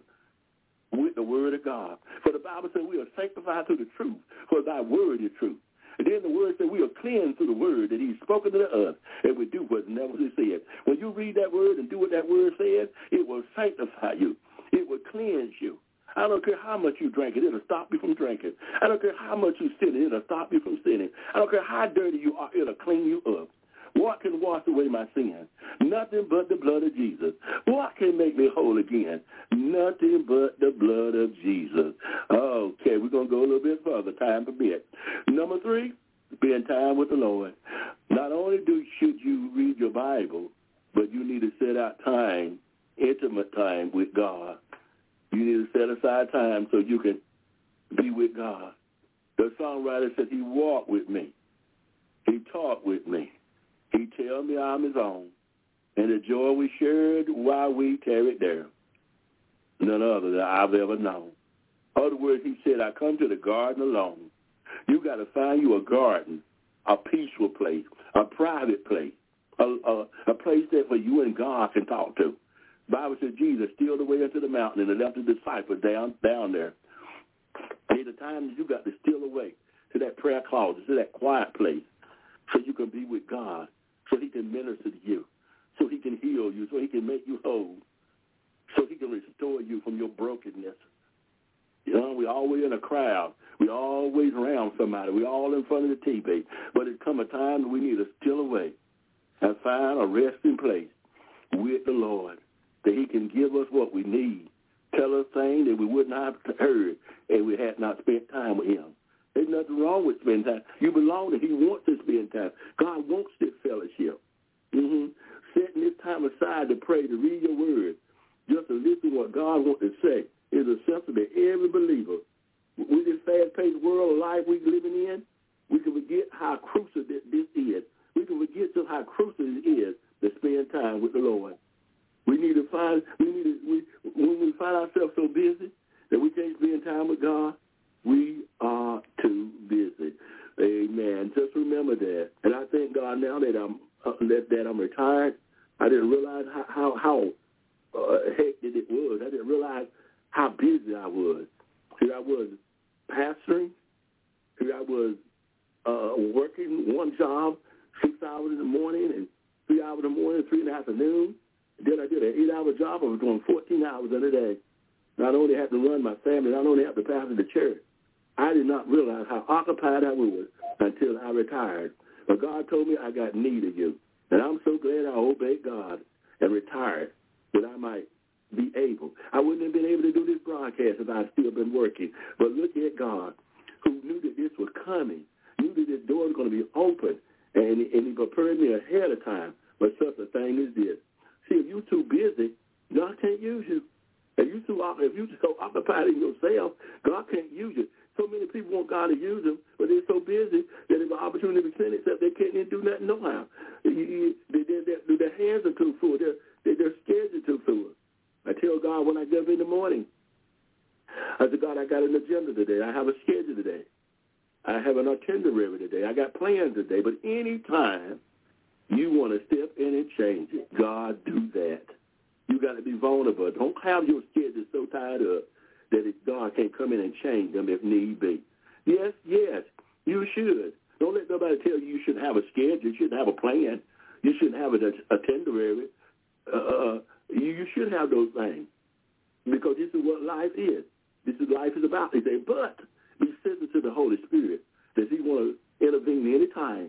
with the word of God. For the Bible says we are sanctified through the truth, for thy word is truth. And then the word said we are cleansed through the word that he's spoken to us, and we do what never he said. When you read that word and do what that word says, it will sanctify you. It will cleanse you. I don't care how much you drink it, it'll stop you from drinking. I don't care how much you sin, it'll stop you from sinning. I don't care how dirty you are, it'll clean you up. What can wash away my sins? Nothing but the blood of Jesus. What can make me whole again? Nothing but the blood of Jesus. Okay, we're going to go a little bit further, time permit. Number three, spend time with the Lord. Not only do should you read your Bible, but you need to set out time, intimate time with God. You need to set aside time so you can be with God. The songwriter said, he walked with me. He talked with me. He tell me I'm his own, and the joy we shared while we tarried there, none other that I've ever known. In other words, he said, I come to the garden alone. You got to find you a garden, a peaceful place, a private place, a, a, a place that where you and God can talk to. The Bible says Jesus stealed away into the mountain and left the disciples down, down there. It's the time that you got to steal away to that prayer closet, to that quiet place, so you can be with God, so he can minister to you, so he can heal you, so he can make you whole, so he can restore you from your brokenness. You know, we're always in a crowd. We're always around somebody. We're all in front of the T V. But it's come a time that we need to steal away and find a resting place with the Lord, that he can give us what we need, tell us things that we would not have heard if we had not spent time with him. There's nothing wrong with spending time. You belong to him. He wants to spend time. God wants this fellowship. Mm-hmm. Setting this time aside to pray, to read your word, just to listen to what God wants to say is essential to every believer. With this fast-paced world of life we're living in, we can forget how crucial this is. We can forget just how crucial it is to spend time with the Lord. We need to find, we need to, we, when we find ourselves so busy that we can't spend time with God, we are too busy. Amen. Just remember that. And I thank God now that I'm uh, that, that I'm retired. I didn't realize how how, how uh, hectic it was. I didn't realize how busy I was. Here I was pastoring. Here I was uh, working one job, six hours in the morning and three hours in the morning, three in the afternoon. Then I did an eight-hour job. I was doing fourteen hours in a day. Not only had to run my family, not only had to pastor the church. I did not realize how occupied I was until I retired. But God told me I got need of you. And I'm so glad I obeyed God and retired that I might be able. I wouldn't have been able to do this broadcast if I'd still been working. But look at God, who knew that this was coming, knew that this door was going to be open, and, and he prepared me ahead of time for such a thing as this. See, if you're too busy, God can't use you. If you're too if you're so occupied in yourself, God can't use you. So many people want God to use them, but they're so busy that if an opportunity presents itself, they can't even do nothing no how. Their hands are too full. Their, their, their schedules are too full. I tell God when I get every in the morning. I said, God, I got an agenda today. I have a schedule today. I have an itinerary today. I got plans today. But any time you want to step in and change it, God, do that. You got to be vulnerable. Don't have your schedule so tied up that it, God can't come in and change them if need be. Yes, yes, you should. Don't let nobody tell you you shouldn't have a schedule. You shouldn't have a plan. You shouldn't have an itinerary. Uh, you, you should have those things because this is what life is. This is what life is about. They say, but be sensitive to the Holy Spirit. Does he want to intervene any time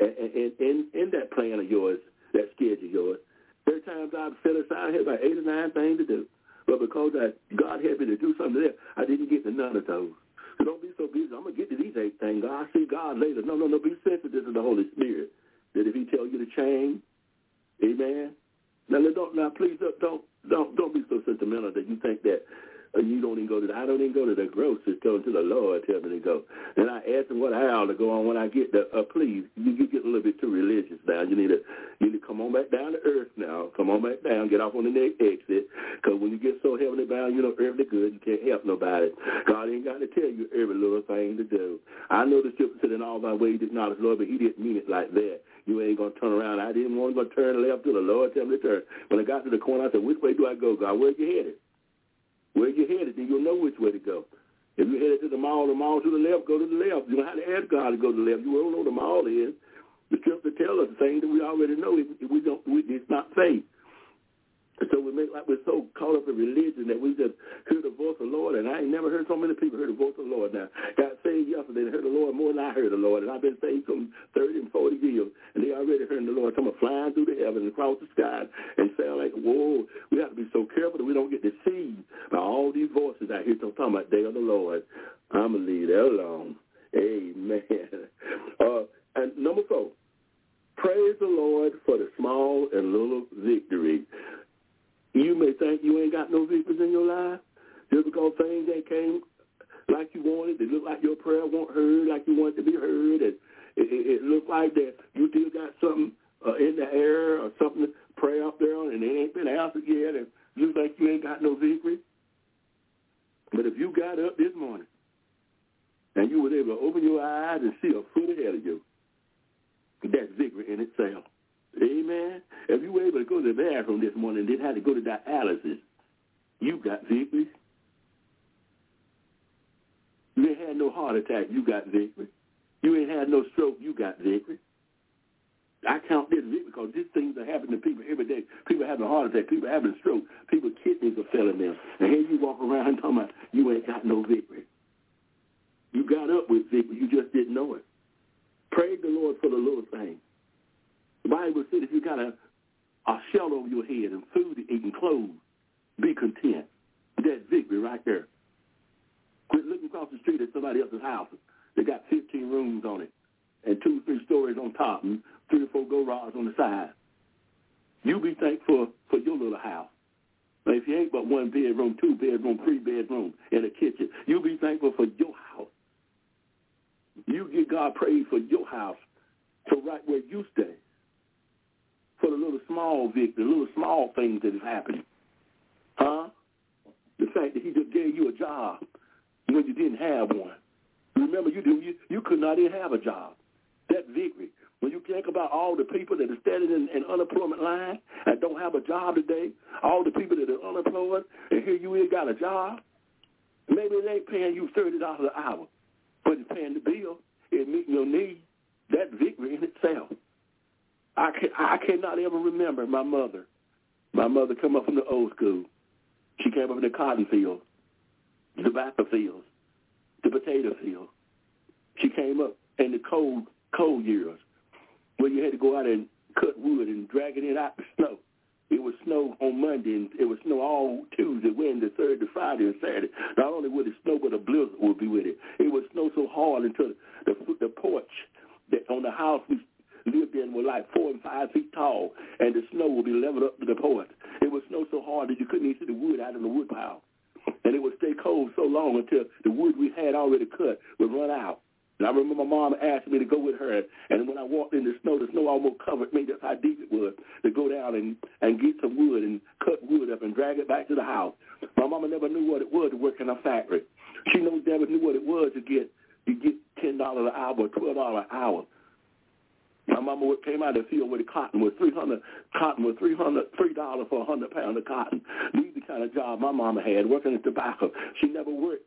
in, in, in that plan of yours, that schedule of yours? There are times I've set aside, I had about eight or nine things to do. But because I, God had me to do something there, I didn't get to none of those. So don't be so busy. I'm going to get to these eight things. I'll see God later. No, no, no. Be sensitive to the Holy Spirit. That if he tells you to change, amen. Now, don't, now please don't, don't, don't, don't be so sentimental that you think that uh, you don't even go to the, I don't even go to the grocery store until the Lord tells me to go. And I ask him what aisle to go on when I get there. Uh, please, you, you get a little bit too religious now. You need to you need to come on back down to earth now. Come on back down. Get off on the next exit. Because when you get so heavenly bound, you know earthly good. You can't help nobody. God ain't got to tell you every little thing to do. I know the scripture said in all thy ways acknowledge the Lord, but he didn't mean it like that. You ain't going to turn around. I didn't want to turn left till the Lord tell me to turn. When I got to the corner, I said, which way do I go, God? Where you headed? Where you headed? Then you'll know which way to go. If you headed to the mall, the mall to the left, go to the left. You don't have to ask God to go to the left. You don't know what the mall is. The scripture tells us the thing that we already know. If, if we don't, we, it's not faith. And so we make like we're so caught up in religion that we just hear the voice of the Lord. And I ain't never heard so many people hear the voice of the Lord now. Got saved yesterday and heard the Lord more than I heard the Lord. And I've been saved some thirty and forty years. And they already heard the Lord come flying through the heavens and across the sky and sound like, whoa, we have to be so careful that we don't get deceived by all these voices out here. So I'm talking about day of the Lord. I'm going to leave that alone. Amen. Uh, and number four, praise the Lord for the small and little victory. You may think you ain't got no victories in your life just because things ain't came like you wanted. It looked like your prayer weren't heard like you wanted to be heard. And it, it, it looked like that you still got something uh, in the air or something, prayer up there, and it ain't been answered yet. And you think you ain't got no victory. But if you got up this morning and you was able to open your eyes and see a foot ahead of you, that's victory in itself. Amen. If you were able to go to the bathroom this morning and didn't have to go to dialysis, you got victory. You ain't had no heart attack, you got victory. You ain't had no stroke, you got victory. I count this victory because these things are happening to people every day. People having a heart attack, people having a stroke, people's kidneys are failing them. And here you walk around talking about you ain't got no victory. You got up with victory, you just didn't know it. Praise the Lord for the little things. The Bible said if you got a, a shell over your head and food to eat and clothes, be content. That's victory right there. Quit looking across the street at somebody else's house. They got fifteen rooms on it and two, three stories on top and three or four garages on the side. You be thankful for your little house. Now, if you ain't but one bedroom, two bedroom, three bedroom, and a kitchen, you be thankful for your house. You give God praise for your house, so right where you stay. For the little small victory, the little small things that is happening. Huh? The fact that he just gave you a job when you didn't have one. Remember, you do you, you could not even have a job. That victory. When you think about all the people that are standing in an unemployment line and don't have a job today, all the people that are unemployed, and here you ain't got a job, maybe it ain't paying you thirty dollars an hour, but it's paying the bill, it's meeting your needs. That victory in itself. I, can, I cannot ever remember my mother. My mother come up from the old school. She came up in the cotton field, the tobacco fields, the potato field. She came up in the cold, cold years where you had to go out and cut wood and drag it in out the snow. It would snow on Monday, and it would snow all Tuesday, Wednesday, Thursday, Friday, and Saturday. Not only would it snow, but a blizzard would be with it. It would snow so hard until the, the porch that on the house we lived in were like four and five feet tall, and the snow would be leveled up to the porch. It would snow so hard that you couldn't even see the wood out of the wood pile. And it would stay cold so long until the wood we had already cut would run out. And I remember my mom asked me to go with her, and when I walked in the snow, the snow almost covered me. That's how deep it was, to go down and, and get some wood and cut wood up and drag it back to the house. My mama never knew what it was to work in a factory. She never knew what it was to get to get ten dollars an hour or twelve dollars an hour. My mama came out of the field with the cotton, with three hundred cotton, with three hundred three dollars for one hundred pounds of cotton. These the kind of job my mama had, working in tobacco. She never worked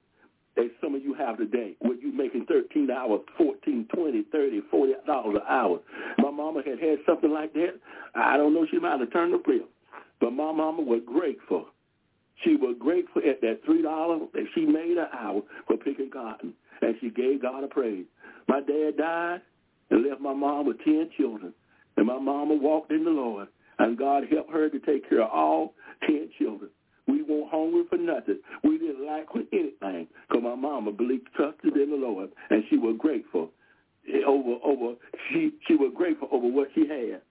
as some of you have today, where you making thirteen hours, fourteen, twenty, thirty, forty dollars an hour. My mama had had something like that. I don't know, she might have turned the wheel. But my mama was grateful. She was grateful at that three dollars that she made an hour for picking cotton, and she gave God a praise. My dad died and left my mom with ten children, and my mama walked in the Lord, and God helped her to take care of all ten children. We weren't hungry for nothing. We didn't lack for anything, because my mama believed, trusted in the Lord, and she was grateful over over she she was grateful over what she had.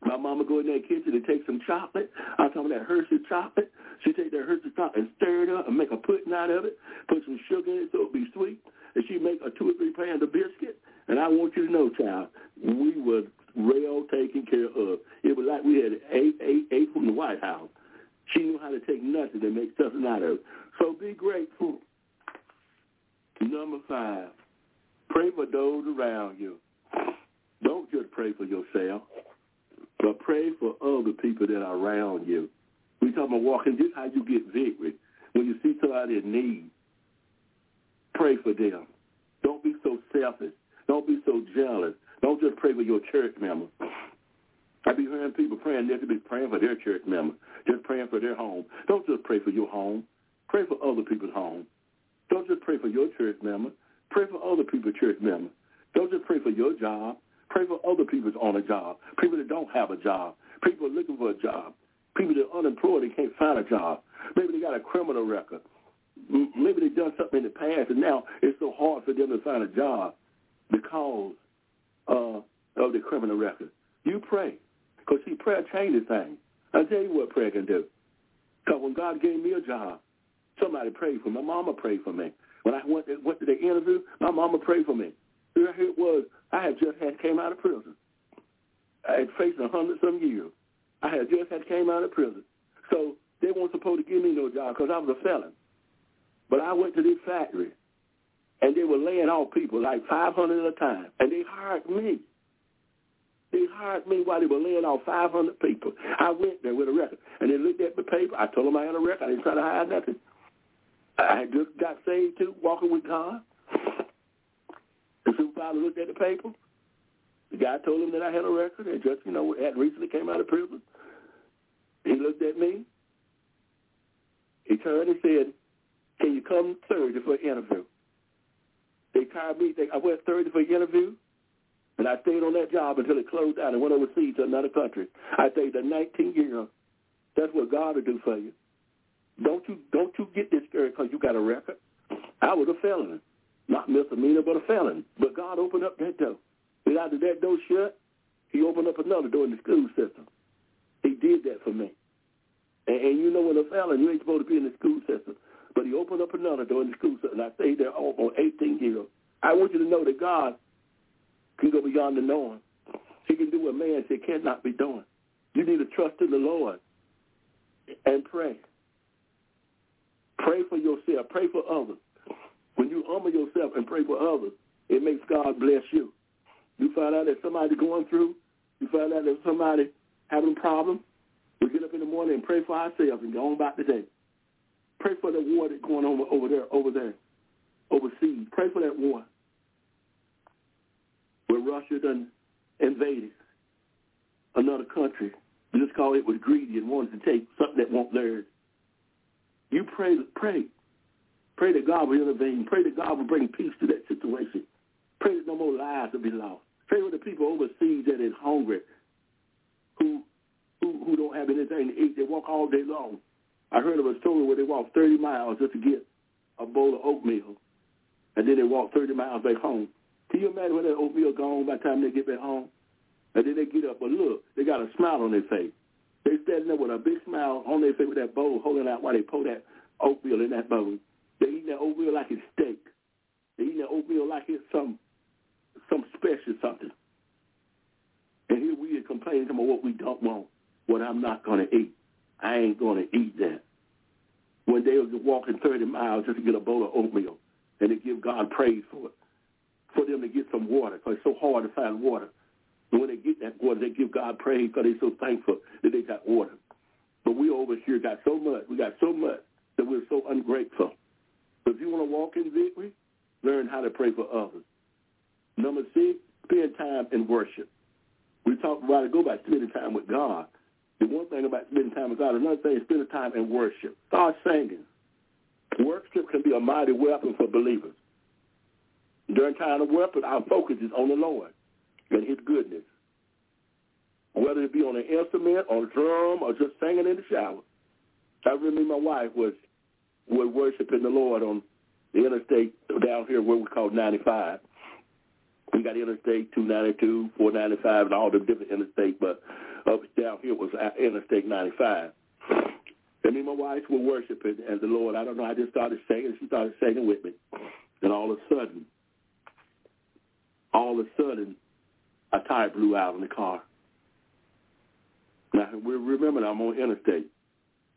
My mama go in that kitchen and take some chocolate. I'm talking about that Hershey chocolate. She take that Hershey chocolate and stir it up and make a pudding out of it, put some sugar in it so it be sweet, and she make a two or three pounds of biscuit. And I want you to know, child, we was well taken care of. It was like we had eight, eight, eight from the White House. She knew how to take nothing and make something out of it. So be grateful. Number five, pray for those around you. Don't just pray for yourself, but pray for other people that are around you. We talking about walking. This is how you get victory. When you see somebody in need, pray for them. Don't be so selfish. Don't be so jealous. Don't just pray for your church member. I be hearing people praying. They should be praying for their church member, just praying for their home. Don't just pray for your home. Pray for other people's home. Don't just pray for your church member. Pray for other people's church member. Don't just pray for your job. Pray for other people on a job, people that don't have a job, people looking for a job, people that are unemployed and can't find a job. Maybe they got a criminal record. Maybe they've done something in the past, and now it's so hard for them to find a job because uh, of the criminal record. You pray, because, see, prayer changes things. I'll tell you what prayer can do. Because when God gave me a job, somebody prayed for me. My mama prayed for me. When I went to, went to the interview, my mama prayed for me. Here it was. I had just had came out of prison. I had faced a hundred some years. I had just had came out of prison. So they weren't supposed to give me no job because I was a felon. But I went to this factory, and they were laying off people, like five hundred at a time, and they hired me. They hired me while they were laying off five hundred people. I went there with a record, and they looked at the paper. I told them I had a record. I didn't try to hide nothing. I had just got saved, too, walking with God. The supervisor looked at the paper. The guy told him that I had a record. They just, you know, had recently came out of prison. He looked at me. He turned and said, "Can you come Thursday for an interview?" They hired me. They, I went Thursday for an interview, and I stayed on that job until it closed out and went overseas to another country. I stayed there nineteen years. That's what God will do for you. Don't you don't you get discouraged because you got a record. I was a felon. Not misdemeanor, but a felon. But God opened up that door. And after that door shut, he opened up another door in the school system. He did that for me. And, and you know, when a felon, you ain't supposed to be in the school system. But he opened up another door in the school system. And I stayed there all, on eighteen years. I want you to know that God can go beyond the knowing. He can do what man said cannot be done. You need to trust in the Lord and pray. Pray for yourself. Pray for others. When you humble yourself and pray for others, it makes God bless you. You find out that somebody's going through, you find out that somebody having a problem, we get up in the morning and pray for ourselves and go on about the day. Pray for the war that's going on over there, over there, overseas. Pray for that war where Russia done invaded another country. You just call it was greedy and wanted to take something that won't theirs. You pray, pray. Pray that God will intervene. Pray that God will bring peace to that situation. Pray that no more lives will be lost. Pray for the people overseas that is hungry, who, who who don't have anything to eat. They walk all day long. I heard of a story where they walked thirty miles just to get a bowl of oatmeal, and then they walk thirty miles back home. Can you imagine when that oatmeal gone by the time they get back home? And then they get up, but look, they got a smile on their face. They standing there with a big smile on their face with that bowl holding out while they pour that oatmeal in that bowl. They eat that oatmeal like it's steak. They're eating that oatmeal like it's some some special something. And here we are complaining about what we don't want, what I'm not going to eat. I ain't going to eat that. When they were walking thirty miles just to get a bowl of oatmeal, and to give God praise for it, for them to get some water, because it's so hard to find water. And when they get that water, they give God praise because they're so thankful that they got water. But we over here got so much. We got so much that we're so ungrateful. But if you want to walk in victory, learn how to pray for others. Number six, spend time in worship. We talked about it, go by spending time with God. The one thing about spending time with God, another thing is spending time in worship. Start singing. Worship can be a mighty weapon for believers. During time of worship, our focus is on the Lord and his goodness. Whether it be on an instrument or a drum or just singing in the shower. I remember my wife was, was worshiping the Lord on the interstate down here where we call ninety-five. We got Interstate two ninety-two, four ninety-five, and all the different interstates, but up down here was Interstate ninety-five. And me and my wife were worshiping as the Lord. I don't know, I just started singing. She started singing with me. And all of a sudden, all of a sudden, a tire blew out in the car. Now, we remember I'm on Interstate,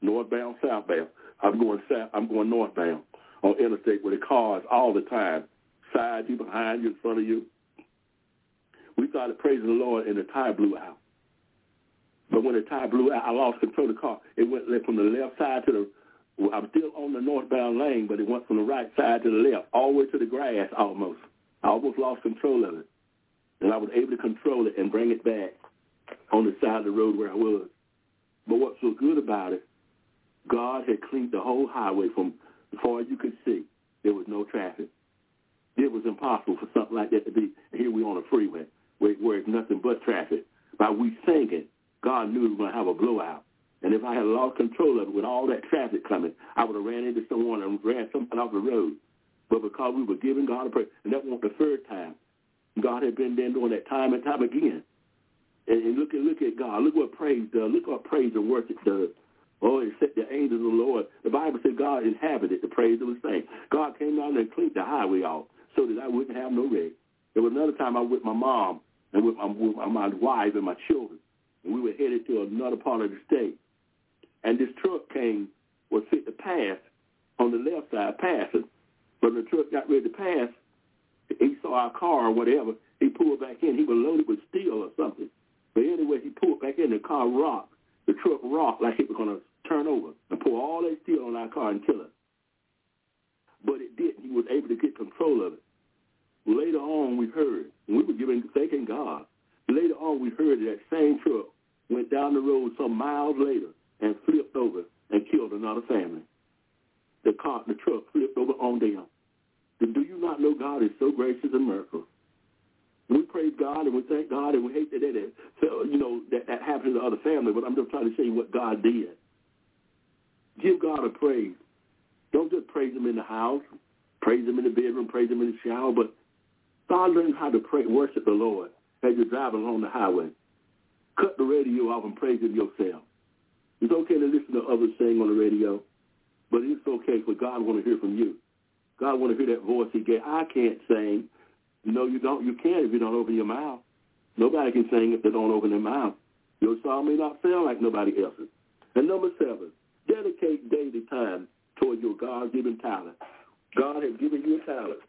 northbound, southbound. I'm going south. I'm going northbound on Interstate with the cars all the time, side you, behind you, in front of you. We started praising the Lord, and the tire blew out. But when the tire blew out, I lost control of the car. It went from the left side to the – I'm still on the northbound lane, but it went from the right side to the left, all the way to the grass almost. I almost lost control of it. And I was able to control it and bring it back on the side of the road where I was. But what's so good about it, God had cleaned the whole highway from as far as you could see. There was no traffic. It was impossible for something like that to be. Here we on a freeway where, where it's nothing but traffic. By we singing, God knew we were going to have a blowout. And if I had lost control of it with all that traffic coming, I would have ran into someone and ran something off the road. But because we were giving God a prayer, and that wasn't the third time. God had been there doing that time and time again. And, and look, look at God. Look what praise does. Look what praise and worship does. Oh, it set the angels of the Lord. The Bible said God inhabited the praise of the saints. God came down there and cleaned the highway off so that I wouldn't have no wreck. There was another time I was with my mom and with my, with my wife and my children. And we were headed to another part of the state. And this truck came, was fit to pass on the left side, passing. But when the truck got ready to pass, he saw our car or whatever. He pulled back in. He was loaded with steel or something. But anyway, he pulled back in. The car rocked. The truck rocked like it was going to turn over and pour all that steel on our car and kill us. But it didn't. He was able to get control of it. Later on, we heard, and we were giving, thanking God. Later on, we heard that same truck went down the road some miles later and flipped over and killed another family. The car, the truck flipped over on down. Do you not know God is so gracious and merciful? We praise God and we thank God and we hate that that, so, you know, that, that happened to the other family, but I'm just trying to show you what God did. Give God a praise. Don't just praise him in the house, praise him in the bedroom, praise him in the shower, but start learning how to pray, worship the Lord as you're driving along the highway. Cut the radio off and praise him yourself. It's okay to listen to others sing on the radio, but it's okay because God wants to hear from you. God want to hear that voice he gave. I can't sing. No, you don't. You can if you don't open your mouth. Nobody can sing if they don't open their mouth. Your song may not sound like nobody else's. And number seven, dedicate daily time toward your God-given talent. God has given you a talent.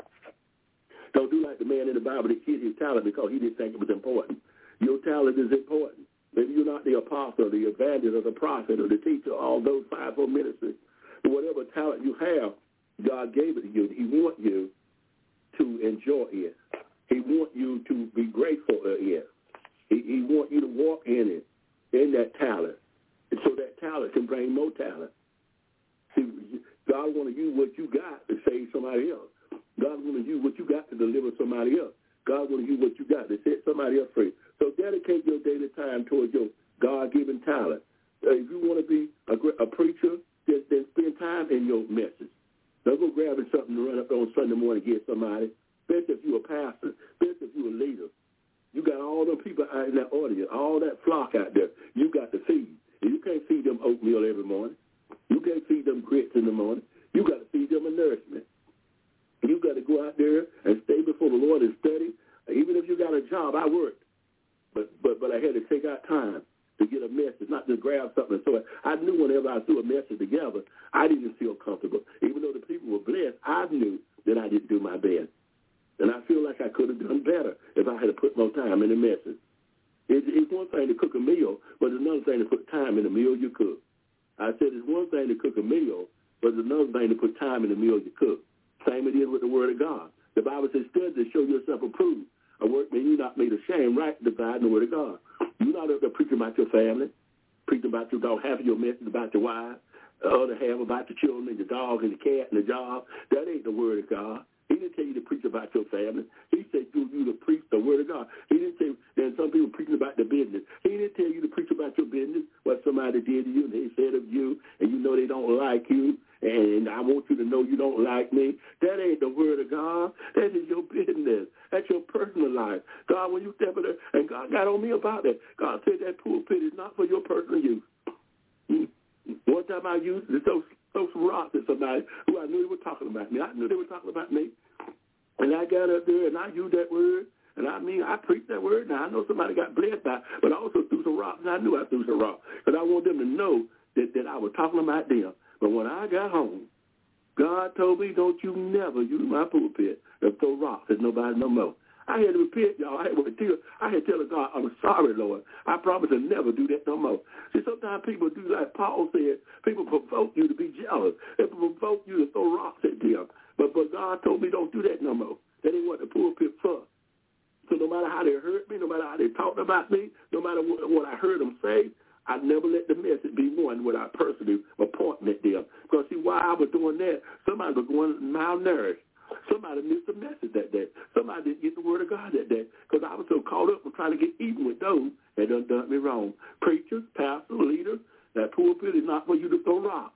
Don't do like the man in the Bible that hid his talent because he didn't think it was important. Your talent is important. Maybe you're not the apostle, the evangelist, or the prophet, or the teacher, all those fivefold ministries. Whatever talent you have, God gave it to you. He wants you to enjoy it. He wants you to be grateful of it. He, he wants you to walk in it, in that talent, so that talent can bring more talent. See, God wants to use what you got to save somebody else. God wants to use what you got to deliver somebody else. God wants to use what you got to set somebody else free. So dedicate your daily time towards your God-given talent. Uh, if you want to be a, a preacher, then, then spend time in your message. Don't go grabbing something to run up on Sunday morning and get somebody. Best if you're a pastor. Best if you're a leader. You got all the people out in that audience, all that flock out there. You got to feed. And you can't feed them oatmeal every morning. You can't feed them grits in the morning. You got to feed them a nourishment. you got to go out there and stay before the Lord and study. Even if you got a job, I worked, but but but I had to take out time to get a message, not just grab something. So I knew whenever I threw a message together, I didn't feel comfortable. Even though the people were blessed, I knew that I didn't do my best. And I feel like I could have done better if I had put more time in the message. It's, it's one thing to cook a meal, but it's another thing to put time in the meal you cook. I said it's one thing to cook a meal, but it's another thing to put time in the meal you cook. Same it is with the Word of God. The Bible says, study to show yourself approved. A workman, you're not made ashamed, right? Dividing the Word of God. You're not up there preaching about your family, preaching about your dog, half of your message about your wife, the other half about the children and the dog and the cat and the job. That ain't the Word of God. He didn't tell you to preach about your family. He said through you to preach the Word of God. He didn't say, and some people preaching about their business. He didn't tell you to preach about your business, what somebody did to you and they said of you, and you know they don't like you, and I want you to know you don't like me. That ain't the Word of God. That is your business. That's your personal life. God, when you step in there, and God got on me about that. God said that pulpit is not for your personal use. One time I used it so throw some rocks at somebody who I knew they were talking about me. I knew they were talking about me. And I got up there, and I used that word, and I mean, I preached that word. Now, I know somebody got blessed by it, but I also threw some rocks, and I knew I threw some rocks, because I want them to know that, that I was talking about them. But when I got home, God told me, don't you never use my pulpit and throw rocks at nobody no more. I had to repent, y'all. I had to tell, I had to tell God, I'm sorry, Lord. I promise to never do that no more. See, sometimes people do like Paul said, people provoke you to be jealous. They provoke you to throw rocks at them. But, but God told me don't do that no more. That ain't what the pulpit for. So no matter how they hurt me, no matter how they talked about me, no matter what, what I heard them say, I never let the message be one with our personal appointment there. Because, see, while I was doing that, somebody was going malnourished. Somebody missed the message that day. Somebody didn't get the Word of God that day because I was so caught up with trying to get even with those that done done me wrong. Preachers, pastors, leaders, that pulpit is not for you to throw rock.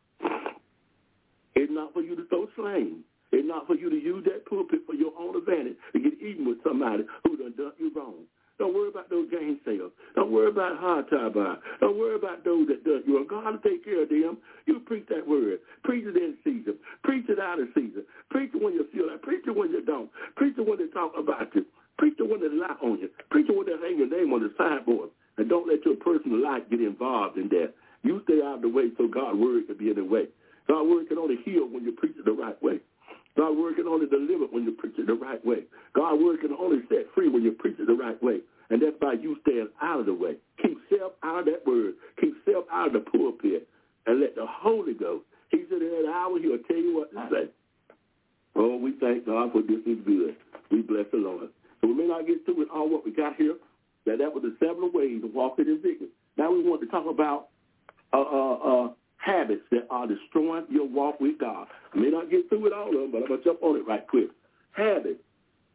It's not for you to throw slang. It's not for you to use that pulpit for your own advantage to get even with somebody who done done you wrong. Don't worry about those gainsayers. Don't worry about hard tie by. Don't worry about those that done you. God will take care of them. You preach that word. Preach it in season. Preach it out of season. Preach it when you feel like. Preach it when you don't. Preach it when they talk about you. Preach it when they lie on you. Preach it when they hang your name on the sideboard. And don't let your personal life get involved in that. You stay out of the way so God's word can be in the way. God's word can only heal when you preach it the right way. God's word can only deliver when you preach it the right way. God's word can only set free when you preach it the right way. And that's by you staying out of the way. Keep self out of that word. Keep self out of the pulpit. And let the Holy Ghost, he said in that hour, he'll tell you what to say. Oh, we thank God for this is good. We bless the Lord. So we may not get through with all what we got here. Now, that was the seven ways of walking in victory. Now we want to talk about uh, uh, uh, habits that are destroying your walk with God. I may not get through with all of them, but I'm going to jump on it right quick. Habit.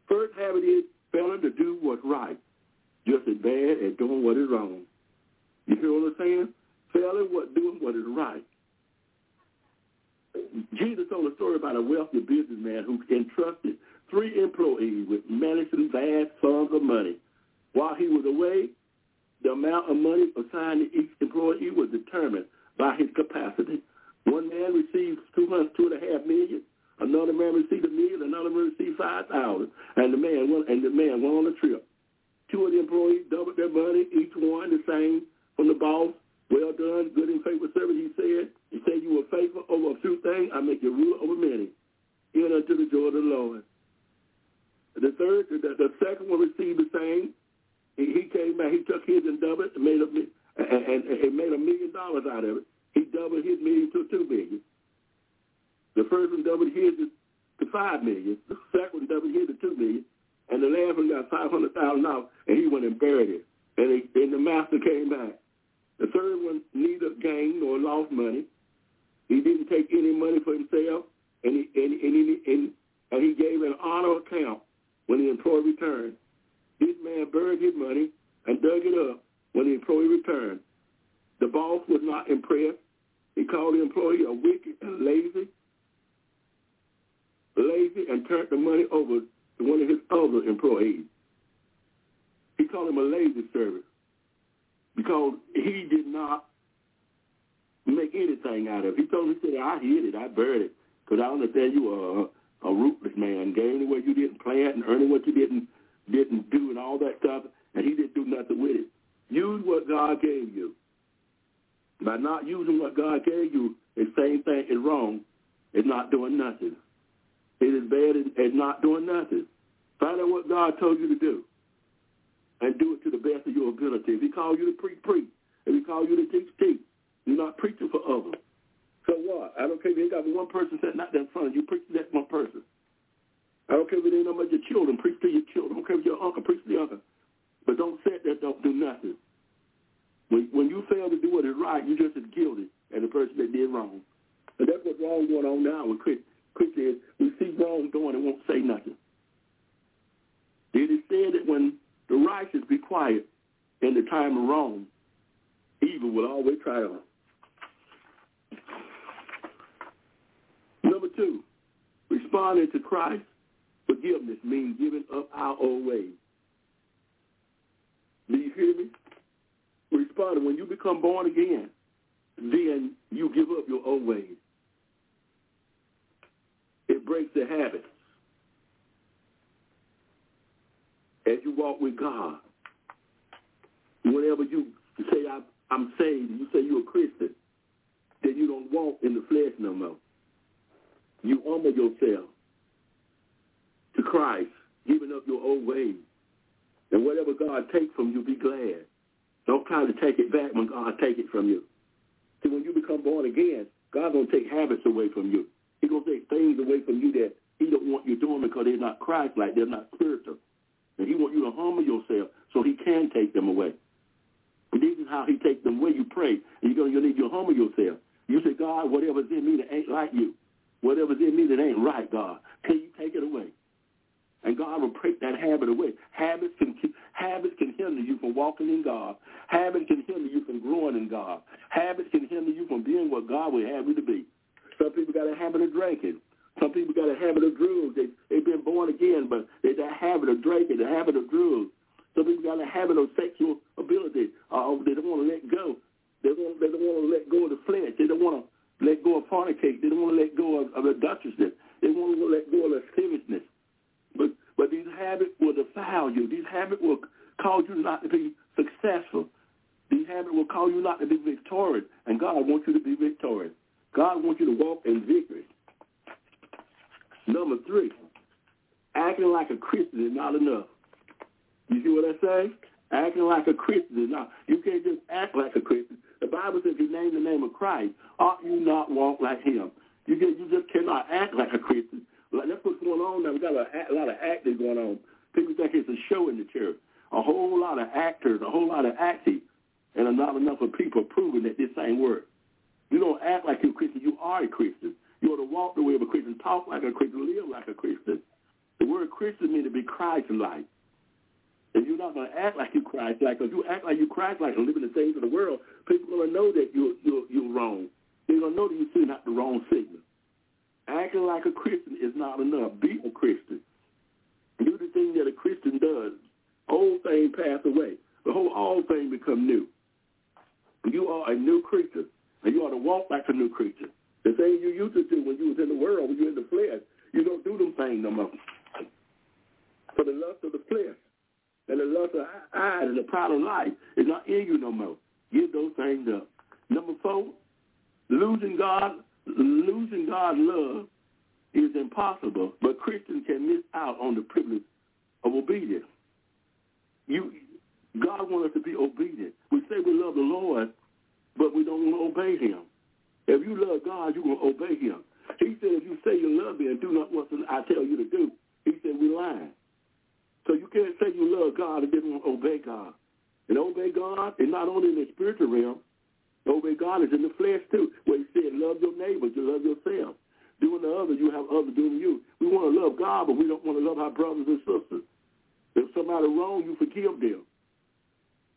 First habit is failing to do what's right. Just as bad as doing what is wrong. You hear what I'm saying? Failing what doing what is right. Jesus told a story about a wealthy businessman who entrusted three employees with managing vast sums of money. While he was away, the amount of money assigned to each employee was determined by his capacity. One man received two hundred two and a half million. Another man received a million. Another man received five thousand. And the man went. And the man went on a trip. Two of the employees doubled their money. Each one the same from the boss. Well done, good and faithful servant. He said. He said you were faithful over a few things. I make you ruler over many. In unto the joy of the Lord. The third, the, the second one received the same. He, he came back. He took his and doubled it and made a. And, and, and made a million dollars out of it. He doubled his million to two million. The first one doubled his to five million. The second one doubled his to two million. And the last one got five hundred thousand dollars, and he went and buried it. And, he, and the master came back. The third one neither gained nor lost money. He didn't take any money for himself, and he and, and, and, and, and he gave an honor account when the employee returned. This man buried his money and dug it up. When the employee returned, the boss was not impressed. He called the employee a wicked and lazy, lazy, and turned the money over to one of his other employees. He called him a lazy servant because he did not make anything out of it. He told him, he said, I hid it, I buried it, because I understand you a rootless man, gaining what you didn't plant and earning what you didn't didn't do and all that stuff, and he didn't do nothing with it. Use what God gave you. By not using what God gave you, the same thing is wrong. It's not doing nothing. It is bad as not doing nothing. Find out what God told you to do and do it to the best of your ability. If he called you to preach, preach. If he called you to teach, teach. You're not preaching for others. So what? I don't care if you ain't got one person sitting out there in front of you. Preach to that one person. I don't care if it ain't nobody but your children. Preach to your children. I don't care if your uncle. Preach to your uncle. But don't sit there. Don't do nothing. When, when you fail to do what is right, you're just as guilty as the person that did wrong. And that's what's wrong going on now with Christians. We see wrong going and won't say nothing. It is said that when the righteous be quiet in the time of wrong, evil will always triumph. Number two, responding to Christ, forgiveness means giving up our old ways. Do you hear me? Responding, when you become born again, then you give up your old ways. It breaks the habit. As you walk with God, whenever you say, I, I'm saved, you say you're a Christian, then you don't walk in the flesh no more. You humble yourself to Christ, giving up your old ways. And whatever God takes from you, be glad. Don't try to take it back when God takes it from you. See, when you become born again, God's going to take habits away from you. He's going to take things away from you that he don't want you doing because they're not Christ-like, they're not spiritual. And he wants you to humble yourself so he can take them away. And this is how he takes them away. You pray, and you're going to need you to humble yourself. You say, God, whatever's in me that ain't like you, whatever's in me that ain't right, God, can you take it away? And God will break that habit away. Habits can habits can hinder you from walking in God. Habits can hinder you from growing in God. Habits can hinder you from being what God would have you to be. Some people got a habit of drinking. Some people got a habit of drugs. They, they've been born again, but they got a habit of drinking, a habit of drugs. Some people got a habit of sexual ability. Uh, they don't want to let go. They don't, they don't want to let go of the flesh. They don't want to let go of fornication. They don't want to let go of, of adulterousness. They want to let go of lasciviousness. But but these habits will defile you. These habits will cause you not to be successful. These habits will cause you not to be victorious. And God wants you to be victorious. God wants you to walk in victory. Number three, acting like a Christian is not enough. You see what I say? Acting like a Christian is not. You can't just act like a Christian. The Bible says if you name the name of Christ, ought you not walk like him. You can, you just cannot act like a Christian. Like, that's what's going on now. We've got a, a lot of acting going on. People think it's a show in the church. A whole lot of actors, a whole lot of acting, and not enough of people proving that this ain't work. You don't act like you're a Christian. You are a Christian. You ought to walk the way of a Christian, talk like a Christian, live like a Christian. The word Christian means to be Christ-like. And you're not going to act like you're Christ-like. If you act like you're Christ-like and living the things of the world, people are going to know that you're, you're, you're wrong. They're going to know that you're sending out the wrong signal. Acting like a Christian is not enough. Be a Christian. Do the thing that a Christian does. Old things pass away. The whole all thing become new. You are a new creature, and you ought to walk like a new creature. The thing you used to do when you was in the world, when you were in the flesh, you don't do them things no more. For the lust of the flesh and the lust of eyes and the pride of life is not in you no more. Give those things up. Number four, losing God, losing God's love is impossible, but Christians can miss out on the privilege of obedience. You, God wants us to be obedient. We say we love the Lord, but we don't want to obey him. If you love God, you're going to obey him. He said, if you say you love me and do not what I tell you to do, he said, we're lying. So you can't say you love God and didn't want to obey God. And obey God is not only in the spiritual realm. Obey God is in the flesh, too, where he said, love your neighbor, you love yourself. Doing the other, you have others doing you. We want to love God, but we don't want to love our brothers and sisters. If somebody wrong, you forgive them.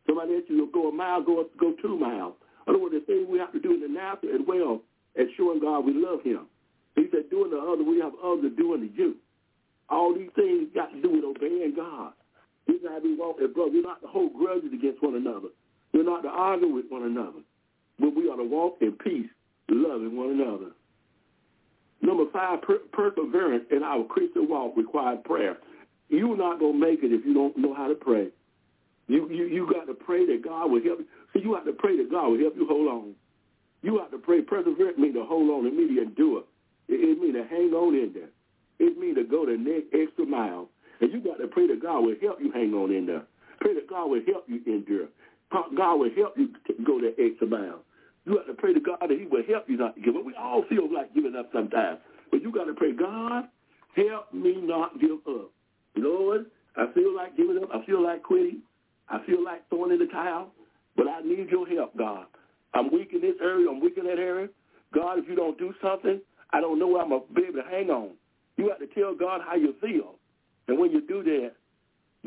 Somebody asks you to go a mile, go, go two miles. Otherwise, the thing we have to do in the natural as well as showing God we love him. He said, doing the other, we have others doing to you. All these things got to do with obeying God. This is how we walk as brothers. We're not to hold grudges against one another. We're not to argue with one another. But we ought to walk in peace, loving one another. Number five, per- perseverance in our Christian walk requires prayer. You're not going to make it if you don't know how to pray. You you you got to pray that God will help you. See, you have to pray that God will help you hold on. You have to pray. Perseverance means to hold on. It means to endure. It, it means to hang on in there. It means to go the next extra mile. And you got to pray that God will help you hang on in there. Pray that God will help you endure. God will help you go that extra mile. You have to pray to God that he will help you not to give up. We all feel like giving up sometimes. But you got to pray, God, help me not give up. Lord, I feel like giving up. I feel like quitting. I feel like throwing in the towel. But I need your help, God. I'm weak in this area. I'm weak in that area. God, if you don't do something, I don't know where I'm going to be able to hang on. You have to tell God how you feel. And when you do that,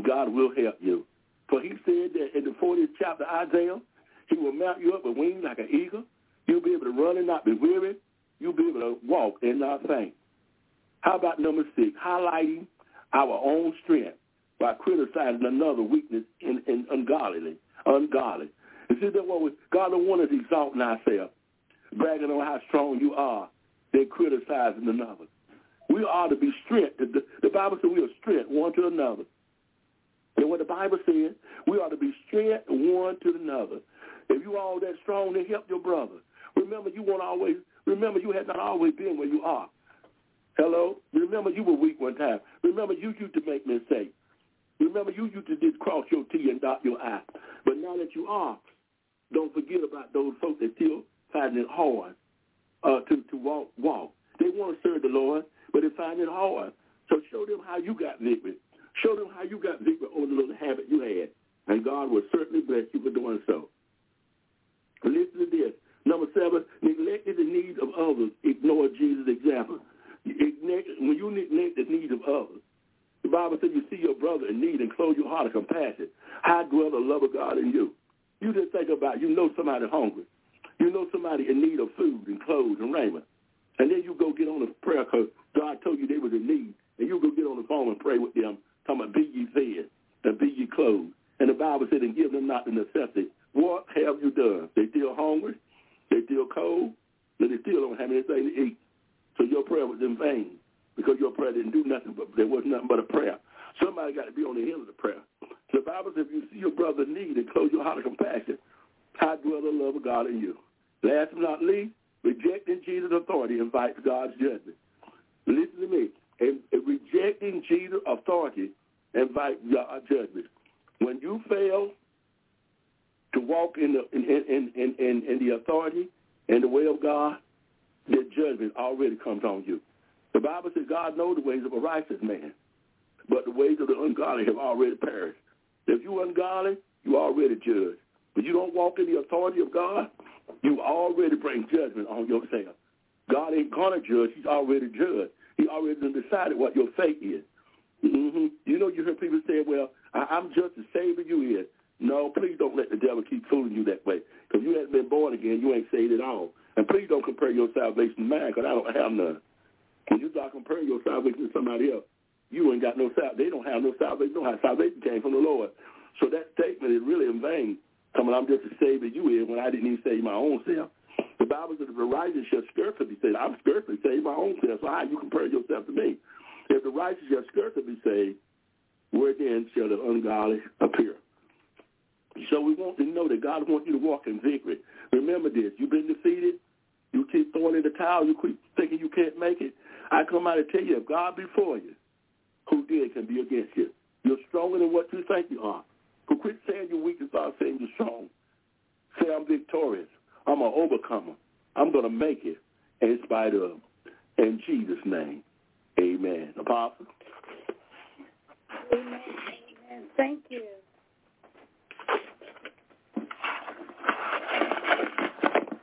God will help you. For he said that in the fortieth chapter of Isaiah, he will mount you up with wings like an eagle. You'll be able to run and not be weary. You'll be able to walk and not faint. How about number six, highlighting our own strength by criticizing another weakness in, in ungodly. Ungodly. This is what God don't want us exalting ourselves, bragging on how strong you are, then criticizing another. We ought to be strength. The, the Bible says we are strength one to another. And what the Bible says, we ought to be strength one to another. If you are all that strong, then help your brother. Remember, you won't always. Remember, you have not always been where you are. Hello? Remember, you were weak one time. Remember, you used to make mistakes. Remember, you used to just cross your T and dot your I. But now that you are, don't forget about those folks that still finding it hard uh, to, to walk, walk. They want to serve the Lord, but they find it hard. So show them how you got victory. Show them how you got victory over the little habit you had. And God will certainly bless you for doing so. Listen to this. Number seven, neglecting the needs of others. Ignore Jesus' example. When you neglect the needs of others, the Bible says you see your brother in need and close your heart of compassion. How dwell the love of God in you? You just think about it. You know somebody hungry. You know somebody in need of food and clothes and raiment. And then you go get on a prayer because God told you they were in need. And you go get on the phone and pray with them, talking about be ye fed and be ye clothed. And the Bible said, and give them not the necessity. What have you done? They still hungry? They still cold? And they still don't have anything to eat. So your prayer was in vain because your prayer didn't do nothing, but there was nothing but a prayer. Somebody got to be on the end of the prayer. So the Bible says, if you see your brother in need and close your heart of compassion, how dwell the love of God in you? Last but not least, rejecting Jesus' authority invites God's judgment. Listen to me. And rejecting Jesus' authority invites God's judgment. When you fail to walk in the in, in, in, in, in the authority and the way of God, the judgment already comes on you. The Bible says God knows the ways of a righteous man, but the ways of the ungodly have already perished. If you're ungodly, you already judged. But you don't walk in the authority of God, you already bring judgment on yourself. God ain't going to judge. He's already judged. He already decided what your fate is. Mm-hmm. You know, you hear people say, well, I- I'm just as saved as you is. No, please don't let the devil keep fooling you that way. Because you haven't been born again, you ain't saved at all. And please don't compare your salvation to mine, because I don't have none. When you start comparing your salvation to somebody else, you ain't got no salvation. They don't have no salvation. They don't have salvation came from the Lord. So that statement is really in vain. Coming, I'm just as saved as you is when I didn't even save my own self. The Bible says the righteous shall scarcely be saved. I'm scarcely saved my own self. So how you compare yourself to me? If the righteous shall scarcely be saved, where then shall the ungodly appear? So we want to know that God wants you to walk in victory. Remember this. You've been defeated. You keep throwing in the towel. You keep thinking you can't make it. I come out and tell you, if God be for you, who then can be against you? You're stronger than what you think you are. So quit saying you're weak and start saying you're strong. Say, I'm victorious. I'm an overcomer. I'm going to make it in spite of. In Jesus' name, amen. Apostle? Amen. Amen. Thank you.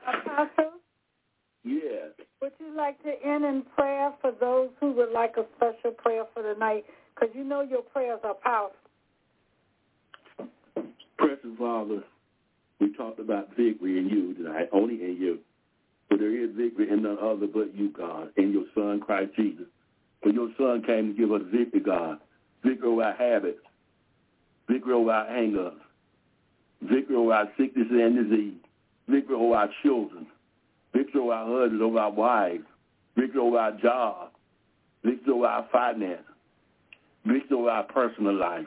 Apostle? Yes. Would you like to end in prayer for those who would like a special prayer for the night? Because you know your prayers are powerful. Precious Father, we talked about victory in you tonight, only in you. But there is victory in none other but you, God, in your Son, Christ Jesus. For your Son came to give us victory, God, victory over our habits, victory over our anger, victory over our sickness and disease, victory over our children, victory over our husbands, over our wives, victory over our job, victory over our finance, victory over our personal life.